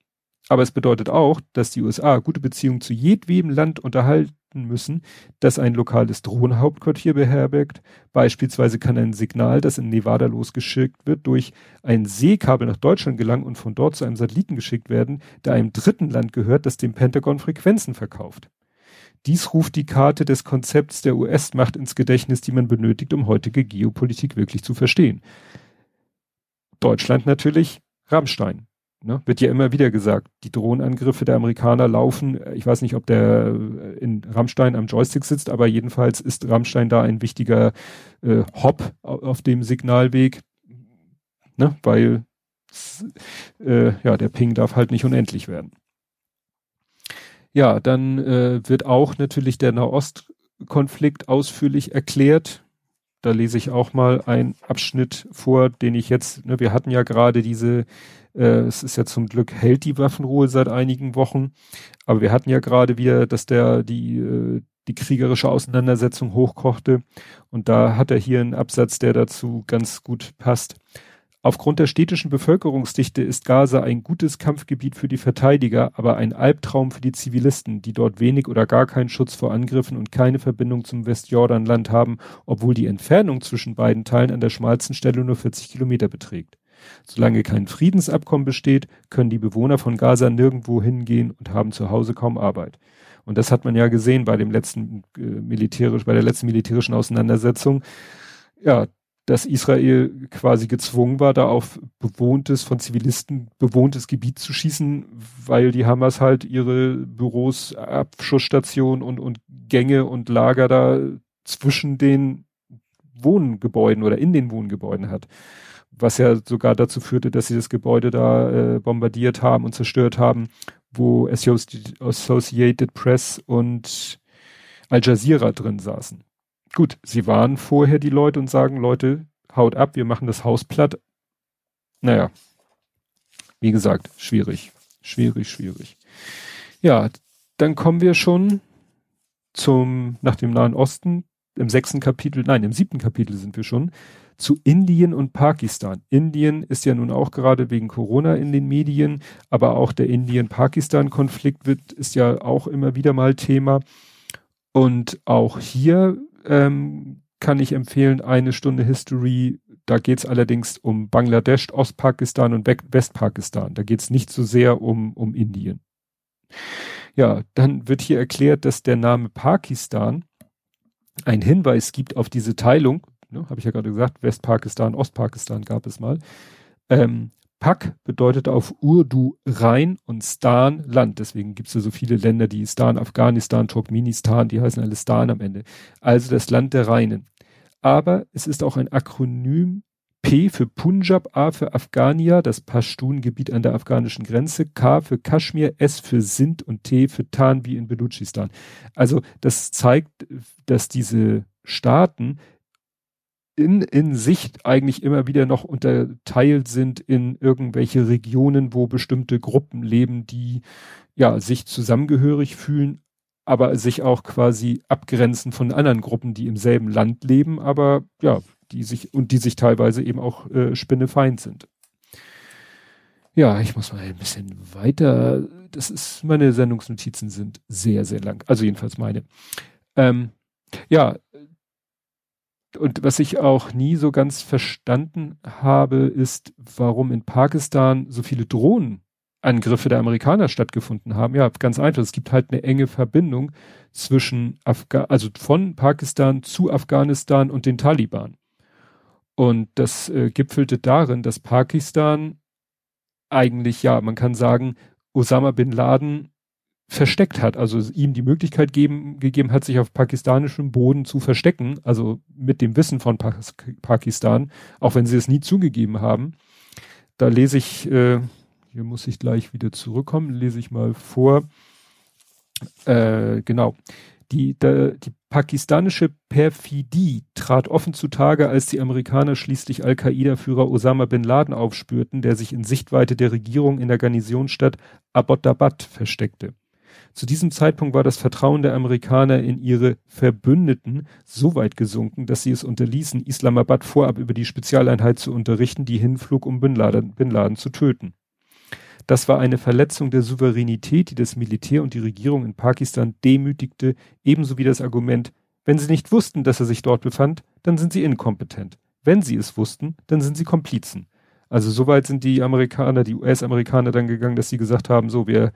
Aber es bedeutet auch, dass die USA gute Beziehungen zu jedwedem Land unterhalten müssen, das ein lokales Drohnenhauptquartier beherbergt. Beispielsweise kann ein Signal, das in Nevada losgeschickt wird, durch ein Seekabel nach Deutschland gelangen und von dort zu einem Satelliten geschickt werden, der einem dritten Land gehört, das dem Pentagon Frequenzen verkauft. Dies ruft die Karte des Konzepts der US-Macht ins Gedächtnis, die man benötigt, um heutige Geopolitik wirklich zu verstehen. Deutschland natürlich, Rammstein. Ne, wird ja immer wieder gesagt, die Drohnenangriffe der Amerikaner laufen. Ich weiß nicht, ob der in Rammstein am Joystick sitzt, aber jedenfalls ist Rammstein da ein wichtiger Hop auf dem Signalweg, ne, weil ja, der Ping darf halt nicht unendlich werden. Ja, dann wird auch natürlich der Nahostkonflikt ausführlich erklärt. Da lese ich auch mal einen Abschnitt vor, den ich jetzt, ne, wir hatten ja gerade diese, es ist ja zum Glück, hält die Waffenruhe seit einigen Wochen, aber wir hatten ja gerade wieder, dass die kriegerische Auseinandersetzung hochkochte, und da hat er hier einen Absatz, der dazu ganz gut passt. Aufgrund der städtischen Bevölkerungsdichte ist Gaza ein gutes Kampfgebiet für die Verteidiger, aber ein Albtraum für die Zivilisten, die dort wenig oder gar keinen Schutz vor Angriffen und keine Verbindung zum Westjordanland haben, obwohl die Entfernung zwischen beiden Teilen an der schmalsten Stelle nur 40 Kilometer beträgt. Solange kein Friedensabkommen besteht, können die Bewohner von Gaza nirgendwo hingehen und haben zu Hause kaum Arbeit. Und das hat man ja gesehen bei dem letzten militärischen Auseinandersetzung. Ja, dass Israel quasi gezwungen war, da auf bewohntes, von Zivilisten bewohntes Gebiet zu schießen, weil die Hamas halt ihre Büros, Abschussstationen und Gänge und Lager da zwischen den Wohngebäuden oder in den Wohngebäuden hat. Was ja sogar dazu führte, dass sie das Gebäude da bombardiert haben und zerstört haben, wo Associated Press und Al Jazeera drin saßen. Gut, sie warnen vorher die Leute und sagen, Leute, haut ab, wir machen das Haus platt. Naja, wie gesagt, schwierig. Ja, dann kommen wir schon nach dem Nahen Osten, im 7. Kapitel sind wir schon, zu Indien und Pakistan. Indien ist ja nun auch gerade wegen Corona in den Medien, aber auch der Indien-Pakistan-Konflikt ist ja auch immer wieder mal Thema. Und auch hier kann ich empfehlen, eine Stunde History, da geht es allerdings um Bangladesch, Ostpakistan und Westpakistan. Da geht es nicht so sehr um Indien. Ja, dann wird hier erklärt, dass der Name Pakistan einen Hinweis gibt auf diese Teilung, ne, habe ich ja gerade gesagt, Westpakistan, Ostpakistan gab es mal. Pak bedeutet auf Urdu rein und Stan Land. Deswegen gibt es ja so viele Länder, die Stan, Afghanistan, Turkmenistan, die heißen alle Stan am Ende. Also das Land der Reinen. Aber es ist auch ein Akronym, P für Punjab, A für Afghania, das Paschtun-Gebiet an der afghanischen Grenze, K für Kaschmir, S für Sindh und T für Tanvi in Belutschistan. Also das zeigt, dass diese Staaten in sich eigentlich immer wieder noch unterteilt sind in irgendwelche Regionen, wo bestimmte Gruppen leben, die ja sich zusammengehörig fühlen, aber sich auch quasi abgrenzen von anderen Gruppen, die im selben Land leben, aber ja, die sich teilweise eben auch spinnefeind sind. Ja, ich muss mal ein bisschen weiter. Das ist, meine Sendungsnotizen sind sehr, sehr lang. Also jedenfalls meine. Und was ich auch nie so ganz verstanden habe, ist, warum in Pakistan so viele Drohnenangriffe der Amerikaner stattgefunden haben. Ja, ganz einfach. Es gibt halt eine enge Verbindung zwischen von Pakistan zu Afghanistan und den Taliban. Und das gipfelte darin, dass Pakistan eigentlich, ja, man kann sagen, Osama bin Laden versteckt hat, also ihm die Möglichkeit gegeben hat, sich auf pakistanischem Boden zu verstecken, also mit dem Wissen von Pakistan, auch wenn sie es nie zugegeben haben. Da lese ich, hier muss ich gleich wieder zurückkommen, lese ich mal vor, genau, die pakistanische Perfidie trat offen zutage, als die Amerikaner schließlich Al-Qaida-Führer Osama bin Laden aufspürten, der sich in Sichtweite der Regierung in der Garnisonsstadt Abbottabad versteckte. Zu diesem Zeitpunkt war das Vertrauen der Amerikaner in ihre Verbündeten so weit gesunken, dass sie es unterließen, Islamabad vorab über die Spezialeinheit zu unterrichten, die hinflog, um Bin Laden zu töten. Das war eine Verletzung der Souveränität, die das Militär und die Regierung in Pakistan demütigte, ebenso wie das Argument, wenn sie nicht wussten, dass er sich dort befand, dann sind sie inkompetent. Wenn sie es wussten, dann sind sie Komplizen. Also soweit sind die US-Amerikaner dann gegangen, dass sie gesagt haben, so, wir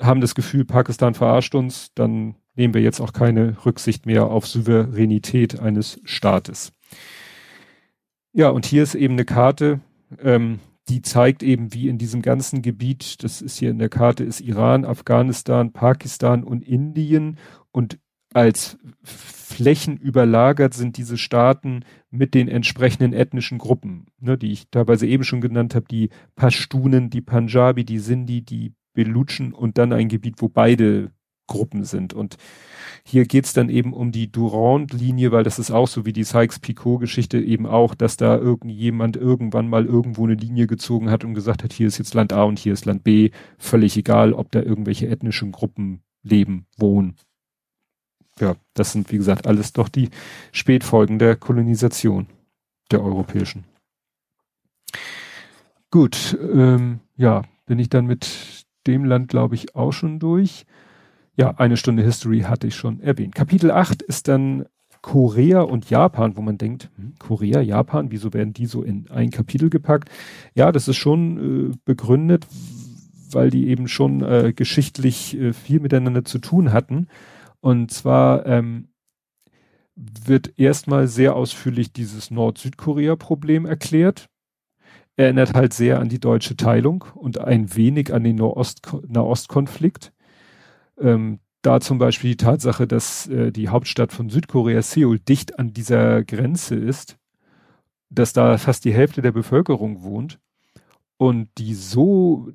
haben das Gefühl, Pakistan verarscht uns, dann nehmen wir jetzt auch keine Rücksicht mehr auf Souveränität eines Staates. Ja, und hier ist eben eine Karte, die zeigt eben, wie in diesem ganzen Gebiet, das ist hier in der Karte, ist Iran, Afghanistan, Pakistan und Indien, und als Flächen überlagert sind diese Staaten mit den entsprechenden ethnischen Gruppen, ne, die ich teilweise eben schon genannt habe, die Pashtunen, die Punjabi, die Sindhi, die Belutschen und dann ein Gebiet, wo beide Gruppen sind. Und hier geht es dann eben um die Durand-Linie, weil das ist auch so wie die Sykes-Picot-Geschichte eben auch, dass da irgendjemand irgendwann mal irgendwo eine Linie gezogen hat und gesagt hat, hier ist jetzt Land A und hier ist Land B, völlig egal, ob da irgendwelche ethnischen Gruppen leben, wohnen. Ja, das sind, wie gesagt, alles doch die Spätfolgen der Kolonisation der europäischen. Gut, ja, bin ich dann mit dem Land, glaube ich, auch schon durch. Ja, eine Stunde History hatte ich schon erwähnt. Kapitel 8 ist dann Korea und Japan, wo man denkt, Korea, Japan, wieso werden die so in ein Kapitel gepackt? Ja, das ist schon begründet, weil die eben schon geschichtlich viel miteinander zu tun hatten. Und zwar wird erstmal sehr ausführlich dieses Nord-Südkorea-Problem erklärt. Erinnert halt sehr an die deutsche Teilung und ein wenig an den Nahostkonflikt. Da zum Beispiel die Tatsache, dass die Hauptstadt von Südkorea, Seoul, dicht an dieser Grenze ist, dass da fast die Hälfte der Bevölkerung wohnt und die so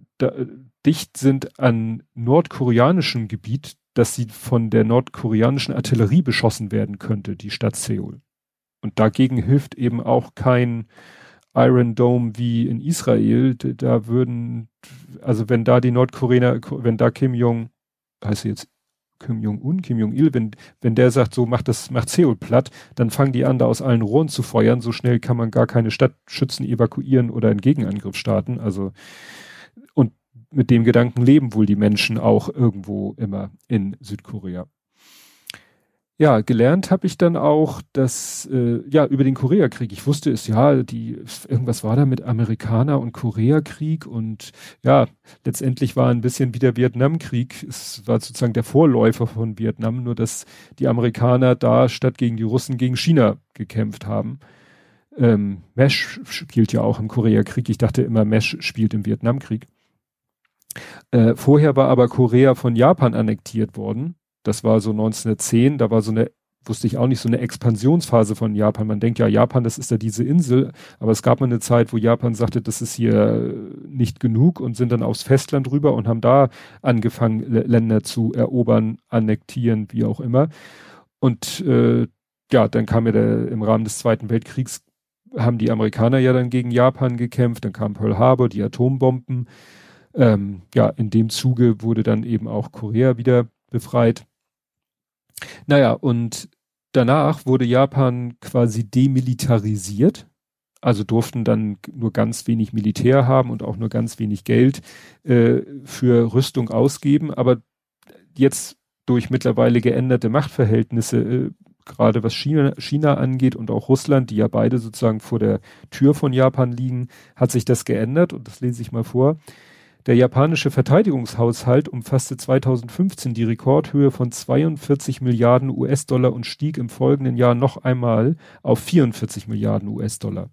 dicht sind an nordkoreanischem Gebiet, dass sie von der nordkoreanischen Artillerie beschossen werden könnte, die Stadt Seoul. Und dagegen hilft eben auch kein Iron Dome wie in Israel. Da würden, also wenn da die Nordkoreaner, wenn da Kim Jong-il, wenn der sagt, so macht Seoul platt, dann fangen die an, da aus allen Rohren zu feuern. So schnell kann man gar keine Stadtschützen evakuieren oder einen Gegenangriff starten. Also, und mit dem Gedanken leben wohl die Menschen auch irgendwo immer in Südkorea. Ja, gelernt habe ich dann auch, dass, ja, über den Koreakrieg, ich wusste es, ja, irgendwas war da mit Amerikaner und Koreakrieg und ja, letztendlich war ein bisschen wie der Vietnamkrieg, es war sozusagen der Vorläufer von Vietnam, nur dass die Amerikaner da statt gegen die Russen gegen China gekämpft haben. Mesh spielt ja auch im Koreakrieg, ich dachte immer, Mesh spielt im Vietnamkrieg. Vorher war aber Korea von Japan annektiert worden. Das war so 1910, da war so eine, wusste ich auch nicht, so eine Expansionsphase von Japan. Man denkt ja, Japan, das ist ja diese Insel, aber es gab mal eine Zeit, wo Japan sagte, das ist hier nicht genug und sind dann aufs Festland rüber und haben da angefangen, Länder zu erobern, annektieren, wie auch immer. Und ja, dann kam ja im Rahmen des Zweiten Weltkriegs, haben die Amerikaner ja dann gegen Japan gekämpft, dann kam Pearl Harbor, die Atombomben. Ja, in dem Zuge wurde dann eben auch Korea wieder befreit. Naja, und danach wurde Japan quasi demilitarisiert, also durften dann nur ganz wenig Militär haben und auch nur ganz wenig Geld für Rüstung ausgeben, aber jetzt durch mittlerweile geänderte Machtverhältnisse, gerade was China angeht und auch Russland, die ja beide sozusagen vor der Tür von Japan liegen, hat sich das geändert und das lese ich mal vor. Der japanische Verteidigungshaushalt umfasste 2015 die Rekordhöhe von 42 Milliarden US-Dollar und stieg im folgenden Jahr noch einmal auf 44 Milliarden US-Dollar.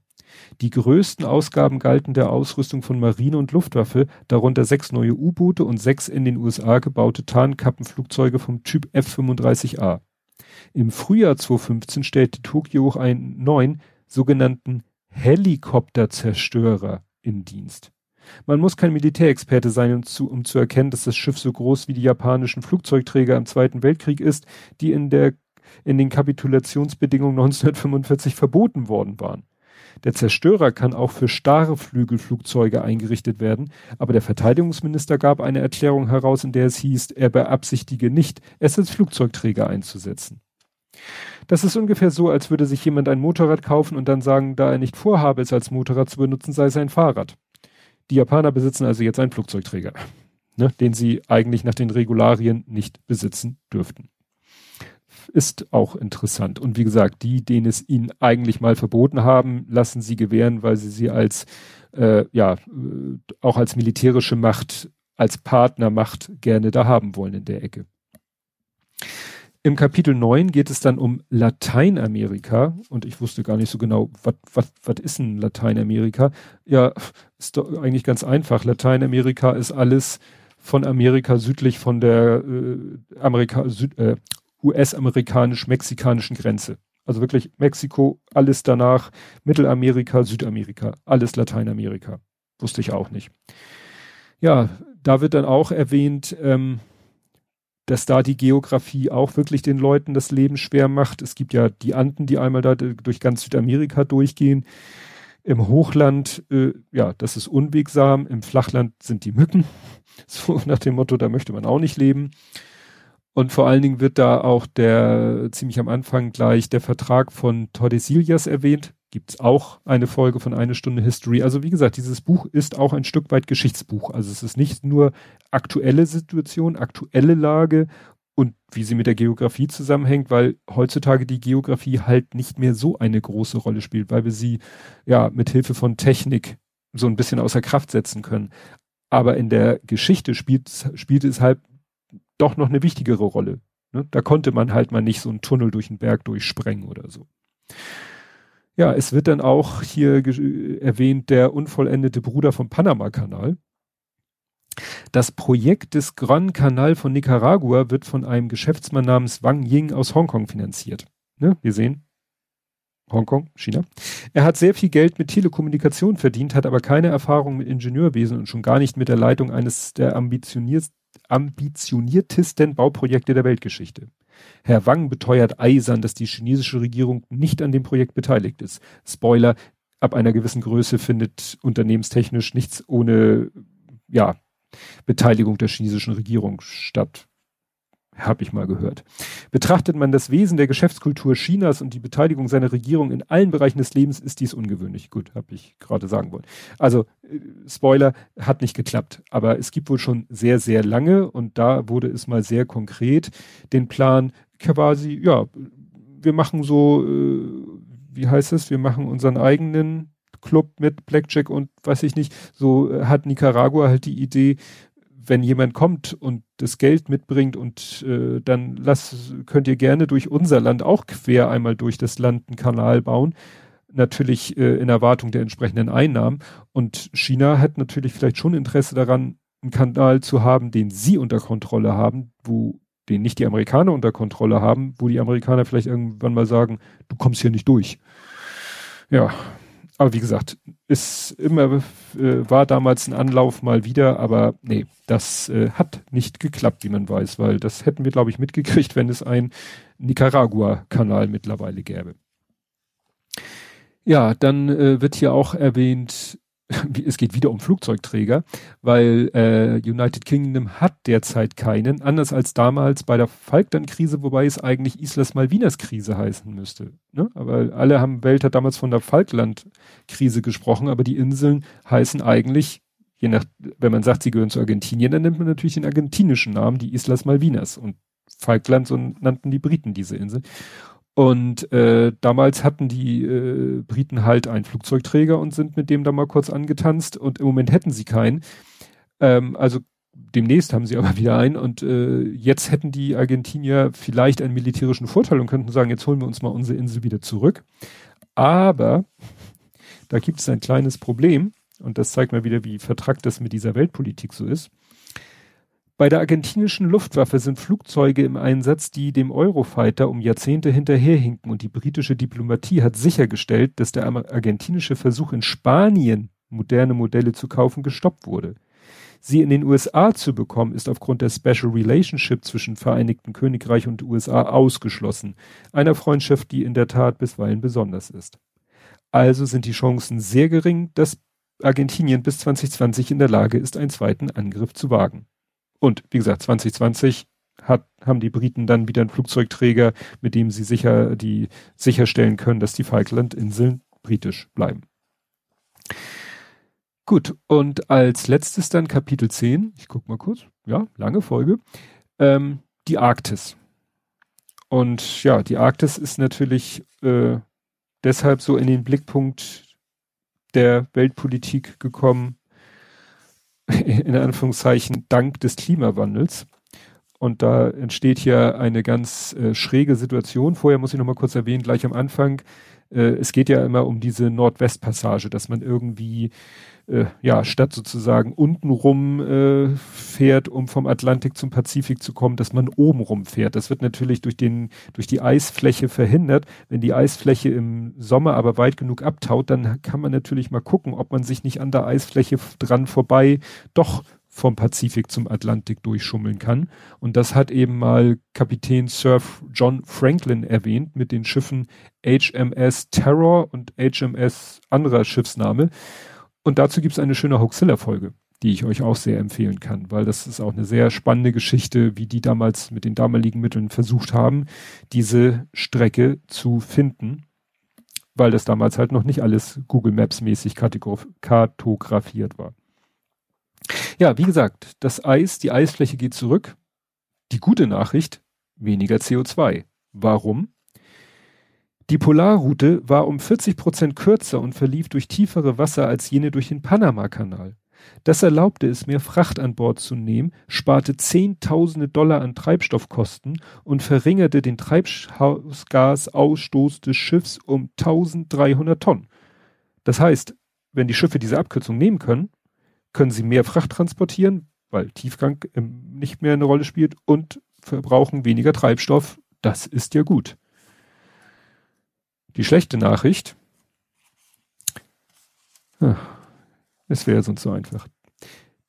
Die größten Ausgaben galten der Ausrüstung von Marine und Luftwaffe, darunter 6 neue U-Boote und 6 in den USA gebaute Tarnkappenflugzeuge vom Typ F-35A. Im Frühjahr 2015 stellte Tokio auch einen neuen, sogenannten Helikopterzerstörer in Dienst. Man muss kein Militärexperte sein, um zu erkennen, dass das Schiff so groß wie die japanischen Flugzeugträger im Zweiten Weltkrieg ist, die in den Kapitulationsbedingungen 1945 verboten worden waren. Der Zerstörer kann auch für starre Flügelflugzeuge eingerichtet werden, aber der Verteidigungsminister gab eine Erklärung heraus, in der es hieß, er beabsichtige nicht, es als Flugzeugträger einzusetzen. Das ist ungefähr so, als würde sich jemand ein Motorrad kaufen und dann sagen, da er nicht vorhabe, es als Motorrad zu benutzen, sei es ein Fahrrad. Die Japaner besitzen also jetzt einen Flugzeugträger, ne, den sie eigentlich nach den Regularien nicht besitzen dürften. Ist auch interessant. Und wie gesagt, die, denen es ihnen eigentlich mal verboten haben, lassen sie gewähren, weil sie als, ja, auch als militärische Macht, als Partnermacht gerne da haben wollen in der Ecke. Im Kapitel 9 geht es dann um Lateinamerika und ich wusste gar nicht so genau, was ist denn Lateinamerika? Ja, ist doch eigentlich ganz einfach. Lateinamerika ist alles von Amerika südlich von der US-amerikanisch-mexikanischen Grenze. Also wirklich Mexiko, alles danach, Mittelamerika, Südamerika, alles Lateinamerika. Wusste ich auch nicht. Ja, da wird dann auch erwähnt, dass da die Geografie auch wirklich den Leuten das Leben schwer macht. Es gibt ja die Anden, die einmal da durch ganz Südamerika durchgehen. Im Hochland, ja, das ist unwegsam. Im Flachland sind die Mücken. So nach dem Motto, da möchte man auch nicht leben. Und vor allen Dingen wird da auch der, ziemlich am Anfang gleich, der Vertrag von Tordesillas erwähnt. Gibt es auch eine Folge von 1 Stunde History. Also wie gesagt, dieses Buch ist auch ein Stück weit Geschichtsbuch. Also es ist nicht nur aktuelle Situation, aktuelle Lage und wie sie mit der Geografie zusammenhängt, weil heutzutage die Geografie halt nicht mehr so eine große Rolle spielt, weil wir sie ja mit Hilfe von Technik so ein bisschen außer Kraft setzen können. Aber in der Geschichte spielt es halt doch noch eine wichtigere Rolle. Ne? Da konnte man halt mal nicht so einen Tunnel durch den Berg durchsprengen oder so. Ja, es wird dann auch hier erwähnt, der unvollendete Bruder vom Panama-Kanal. Das Projekt des Gran Canal von Nicaragua wird von einem Geschäftsmann namens Wang Ying aus Hongkong finanziert. Ne? Wir sehen, Hongkong, China. Er hat sehr viel Geld mit Telekommunikation verdient, hat aber keine Erfahrung mit Ingenieurwesen und schon gar nicht mit der Leitung eines der ambitioniertesten Bauprojekte der Weltgeschichte. Herr Wang beteuert eisern, dass die chinesische Regierung nicht an dem Projekt beteiligt ist. Spoiler, ab einer gewissen Größe findet unternehmenstechnisch nichts ohne Beteiligung der chinesischen Regierung statt. Habe ich mal gehört. Betrachtet man das Wesen der Geschäftskultur Chinas und die Beteiligung seiner Regierung in allen Bereichen des Lebens, ist dies ungewöhnlich. Gut, habe ich gerade sagen wollen. Also, Spoiler, hat nicht geklappt. Aber es gibt wohl schon sehr, sehr lange, und da wurde es mal sehr konkret, den Plan quasi, ja, wir machen so, wir machen unseren eigenen Club mit Blackjack und weiß ich nicht, so hat Nicaragua halt die Idee, wenn jemand kommt und das Geld mitbringt und dann könnt ihr gerne durch unser Land auch quer einmal durch das Land einen Kanal bauen. Natürlich in Erwartung der entsprechenden Einnahmen. Und China hat natürlich vielleicht schon Interesse daran, einen Kanal zu haben, den sie unter Kontrolle haben, den nicht die Amerikaner unter Kontrolle haben, wo die Amerikaner vielleicht irgendwann mal sagen, du kommst hier nicht durch. Ja, aber wie gesagt, war damals ein Anlauf mal wieder, aber nee, das hat nicht geklappt, wie man weiß, weil das hätten wir, glaube ich, mitgekriegt, wenn es einen Nicaragua-Kanal mittlerweile gäbe. Ja, dann wird hier auch erwähnt, es geht wieder um Flugzeugträger, weil United Kingdom hat derzeit keinen, anders als damals bei der Falklandkrise, wobei es eigentlich Islas Malvinas Krise heißen müsste. Ne? Aber Welt hat damals von der Falklandkrise gesprochen, aber die Inseln heißen eigentlich, wenn man sagt, sie gehören zu Argentinien, dann nimmt man natürlich den argentinischen Namen, die Islas Malvinas, und Falkland, so nannten die Briten diese Insel. Und damals hatten die Briten halt einen Flugzeugträger und sind mit dem da mal kurz angetanzt, und im Moment hätten sie keinen. Also demnächst haben sie aber wieder einen, und jetzt hätten die Argentinier vielleicht einen militärischen Vorteil und könnten sagen, jetzt holen wir uns mal unsere Insel wieder zurück. Aber da gibt es ein kleines Problem, und das zeigt mal wieder, wie vertrackt das mit dieser Weltpolitik so ist. Bei der argentinischen Luftwaffe sind Flugzeuge im Einsatz, die dem Eurofighter um Jahrzehnte hinterherhinken, und die britische Diplomatie hat sichergestellt, dass der argentinische Versuch, in Spanien moderne Modelle zu kaufen, gestoppt wurde. Sie in den USA zu bekommen, ist aufgrund der Special Relationship zwischen Vereinigten Königreich und USA ausgeschlossen, einer Freundschaft, die in der Tat bisweilen besonders ist. Also sind die Chancen sehr gering, dass Argentinien bis 2020 in der Lage ist, einen zweiten Angriff zu wagen. Und wie gesagt, 2020 haben die Briten dann wieder einen Flugzeugträger, mit dem sie sicherstellen können, dass die Falklandinseln britisch bleiben. Gut, und als letztes dann Kapitel 10. Ich gucke mal kurz. Ja, lange Folge. Die Arktis. Und ja, die Arktis ist natürlich deshalb so in den Blickpunkt der Weltpolitik gekommen, in Anführungszeichen, dank des Klimawandels. Und da entsteht ja eine ganz schräge Situation. Vorher muss ich nochmal kurz erwähnen, gleich am Anfang, es geht ja immer um diese Nordwestpassage, dass man irgendwie ja statt sozusagen unten rum fährt, um vom Atlantik zum Pazifik zu kommen, dass man oben rum fährt. Das wird natürlich durch die Eisfläche verhindert. Wenn die Eisfläche im Sommer aber weit genug abtaut, dann kann man natürlich mal gucken, ob man sich nicht an der Eisfläche dran vorbei doch vom Pazifik zum Atlantik durchschummeln kann. Und das hat eben mal Kapitän Sir John Franklin erwähnt mit den Schiffen HMS Terror und HMS anderer Schiffsname. Und dazu gibt es eine schöne Hoaxilla-Folge, die ich euch auch sehr empfehlen kann, weil das ist auch eine sehr spannende Geschichte, wie die damals mit den damaligen Mitteln versucht haben, diese Strecke zu finden, weil das damals halt noch nicht alles Google Maps mäßig kartografiert war. Ja, wie gesagt, das Eis, die Eisfläche geht zurück. Die gute Nachricht, weniger CO2. Warum? Die Polarroute war um 40% kürzer und verlief durch tiefere Wasser als jene durch den Panamakanal. Das erlaubte es, mehr Fracht an Bord zu nehmen, sparte $10.000 an Treibstoffkosten und verringerte den Treibhausgasausstoß des Schiffs um 1.300 Tonnen. Das heißt, wenn die Schiffe diese Abkürzung nehmen können, können sie mehr Fracht transportieren, weil Tiefgang nicht mehr eine Rolle spielt und verbrauchen weniger Treibstoff. Das ist ja gut. Die schlechte Nachricht, es wäre sonst so einfach.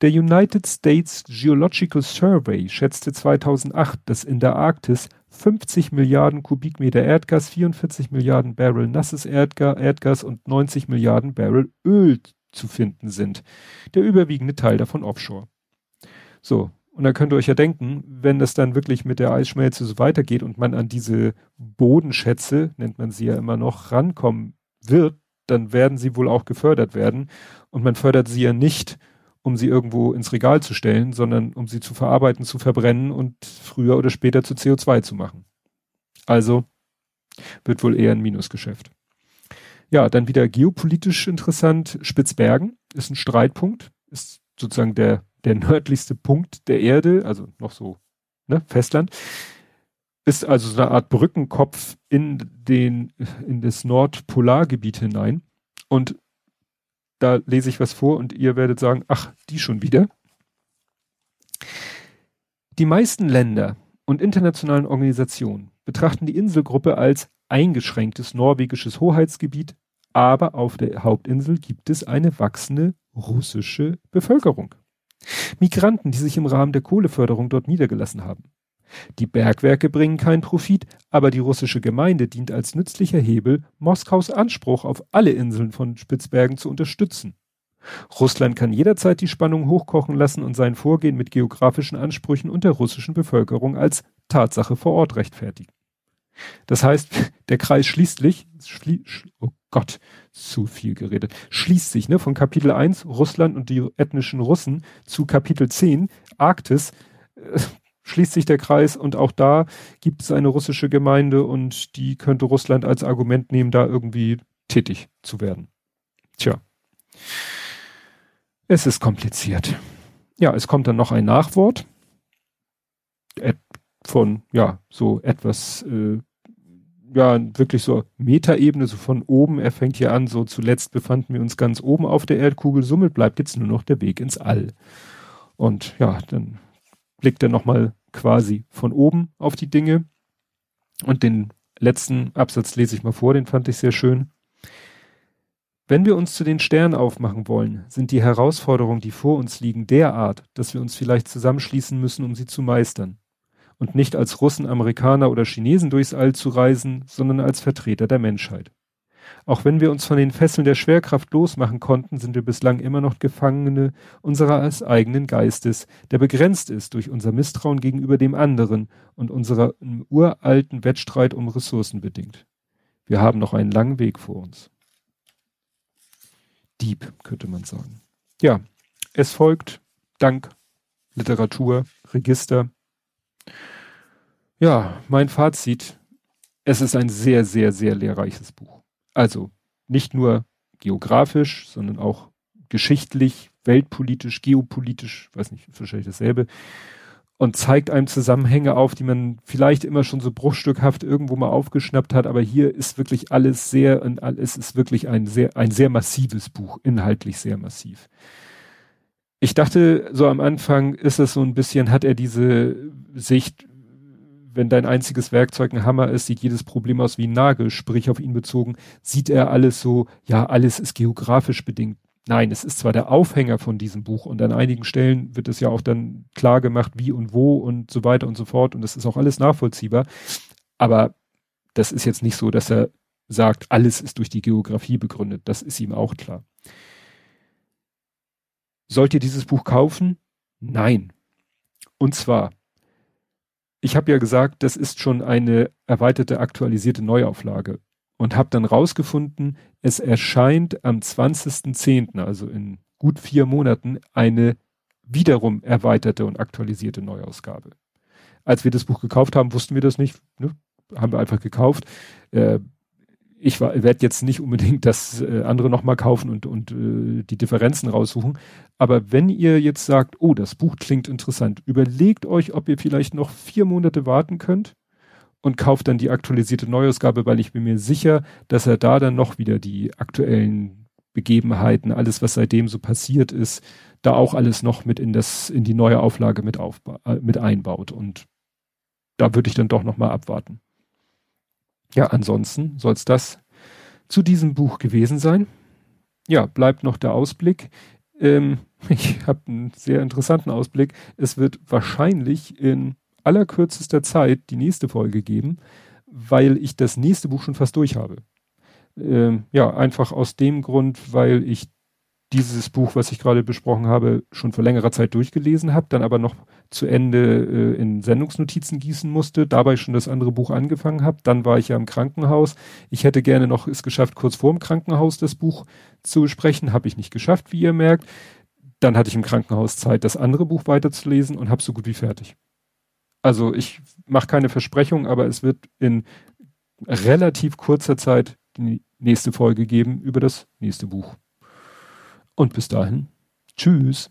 Der United States Geological Survey schätzte 2008, dass in der Arktis 50 Milliarden Kubikmeter Erdgas, 44 Milliarden Barrel nasses Erdgas und 90 Milliarden Barrel Öl zu finden sind. Der überwiegende Teil davon offshore. So, und da könnt ihr euch ja denken, wenn das dann wirklich mit der Eisschmelze so weitergeht und man an diese Bodenschätze, nennt man sie ja immer noch, rankommen wird, dann werden sie wohl auch gefördert werden. Und man fördert sie ja nicht, um sie irgendwo ins Regal zu stellen, sondern um sie zu verarbeiten, zu verbrennen und früher oder später zu CO2 zu machen. Also wird wohl eher ein Minusgeschäft. Ja, dann wieder geopolitisch interessant. Spitzbergen ist ein Streitpunkt, ist sozusagen der nördlichste Punkt der Erde, also noch so, ne, Festland. Ist also so eine Art Brückenkopf in das Nordpolargebiet hinein. Und da lese ich was vor und ihr werdet sagen, ach, die schon wieder. Die meisten Länder und internationalen Organisationen betrachten die Inselgruppe als eingeschränktes norwegisches Hoheitsgebiet, aber auf der Hauptinsel gibt es eine wachsende russische Bevölkerung. Migranten, die sich im Rahmen der Kohleförderung dort niedergelassen haben. Die Bergwerke bringen keinen Profit, aber die russische Gemeinde dient als nützlicher Hebel, Moskaus Anspruch auf alle Inseln von Spitzbergen zu unterstützen. Russland kann jederzeit die Spannung hochkochen lassen und sein Vorgehen mit geografischen Ansprüchen und der russischen Bevölkerung als Tatsache vor Ort rechtfertigen. Das heißt, der Kreis schließt sich, ne, von Kapitel 1 Russland und die ethnischen Russen zu Kapitel 10 Arktis, schließt sich der Kreis und auch da gibt es eine russische Gemeinde und die könnte Russland als Argument nehmen, da irgendwie tätig zu werden. Tja, es ist kompliziert. Ja, es kommt dann noch ein Nachwort von, ja, so etwas, ja, wirklich so Metaebene, so von oben. Er fängt hier an, so zuletzt befanden wir uns ganz oben auf der Erdkugel, somit bleibt jetzt nur noch der Weg ins All. Und ja, dann blickt er nochmal quasi von oben auf die Dinge. Und den letzten Absatz lese ich mal vor, den fand ich sehr schön. Wenn wir uns zu den Sternen aufmachen wollen, sind die Herausforderungen, die vor uns liegen, derart, dass wir uns vielleicht zusammenschließen müssen, um sie zu meistern. Und nicht als Russen, Amerikaner oder Chinesen durchs All zu reisen, sondern als Vertreter der Menschheit. Auch wenn wir uns von den Fesseln der Schwerkraft losmachen konnten, sind wir bislang immer noch Gefangene unseres eigenen Geistes, der begrenzt ist durch unser Misstrauen gegenüber dem anderen und unseren uralten Wettstreit um Ressourcen bedingt. Wir haben noch einen langen Weg vor uns. Deep, könnte man sagen. Ja, es folgt Dank, Literatur, Register. Ja, mein Fazit, es ist ein sehr, sehr, sehr lehrreiches Buch. Also nicht nur geografisch, sondern auch geschichtlich, weltpolitisch, geopolitisch, weiß nicht, wahrscheinlich dasselbe. und zeigt einem Zusammenhänge auf, die man vielleicht immer schon so bruchstückhaft irgendwo mal aufgeschnappt hat, aber hier ist wirklich alles sehr, und es ist wirklich ein sehr massives Buch, inhaltlich sehr massiv. Ich dachte, so am Anfang ist es so ein bisschen, hat er diese Sicht, wenn dein einziges Werkzeug ein Hammer ist, sieht jedes Problem aus wie ein Nagel, sprich auf ihn bezogen, sieht er alles so, ja, alles ist geografisch bedingt. Nein, es ist zwar der Aufhänger von diesem Buch und an einigen Stellen wird es ja auch dann klar gemacht, wie und wo und so weiter und so fort und das ist auch alles nachvollziehbar, aber das ist jetzt nicht so, dass er sagt, alles ist durch die Geografie begründet, das ist ihm auch klar. Sollt ihr dieses Buch kaufen? Nein. Und zwar, ich habe ja gesagt, das ist schon eine erweiterte, aktualisierte Neuauflage und habe dann rausgefunden, es erscheint am 20.10., also in gut 4 Monaten, eine wiederum erweiterte und aktualisierte Neuausgabe. Als wir das Buch gekauft haben, wussten wir das nicht, ne? Haben wir einfach gekauft. Ich werde jetzt nicht unbedingt das andere nochmal kaufen und die Differenzen raussuchen. Aber wenn ihr jetzt sagt, oh, das Buch klingt interessant, überlegt euch, ob ihr vielleicht noch 4 Monate warten könnt und kauft dann die aktualisierte Neuausgabe, weil ich bin mir sicher, dass er da dann noch wieder die aktuellen Begebenheiten, alles, was seitdem so passiert ist, da auch alles noch mit in die neue Auflage mit einbaut. Und da würde ich dann doch nochmal abwarten. Ja, ansonsten soll es das zu diesem Buch gewesen sein. Ja, bleibt noch der Ausblick. Ich habe einen sehr interessanten Ausblick. Es wird wahrscheinlich in allerkürzester Zeit die nächste Folge geben, weil ich das nächste Buch schon fast durch habe. Ja, einfach aus dem Grund, weil ich dieses Buch, was ich gerade besprochen habe, schon vor längerer Zeit durchgelesen habe, dann aber noch zu Ende in Sendungsnotizen gießen musste, dabei schon das andere Buch angefangen habe, dann war ich ja im Krankenhaus. Ich hätte gerne noch es geschafft, kurz vor dem Krankenhaus das Buch zu besprechen, habe ich nicht geschafft, wie ihr merkt. Dann hatte ich im Krankenhaus Zeit, das andere Buch weiterzulesen und habe so gut wie fertig. Also ich mache keine Versprechung, aber es wird in relativ kurzer Zeit die nächste Folge geben über das nächste Buch. Und bis dahin, tschüss.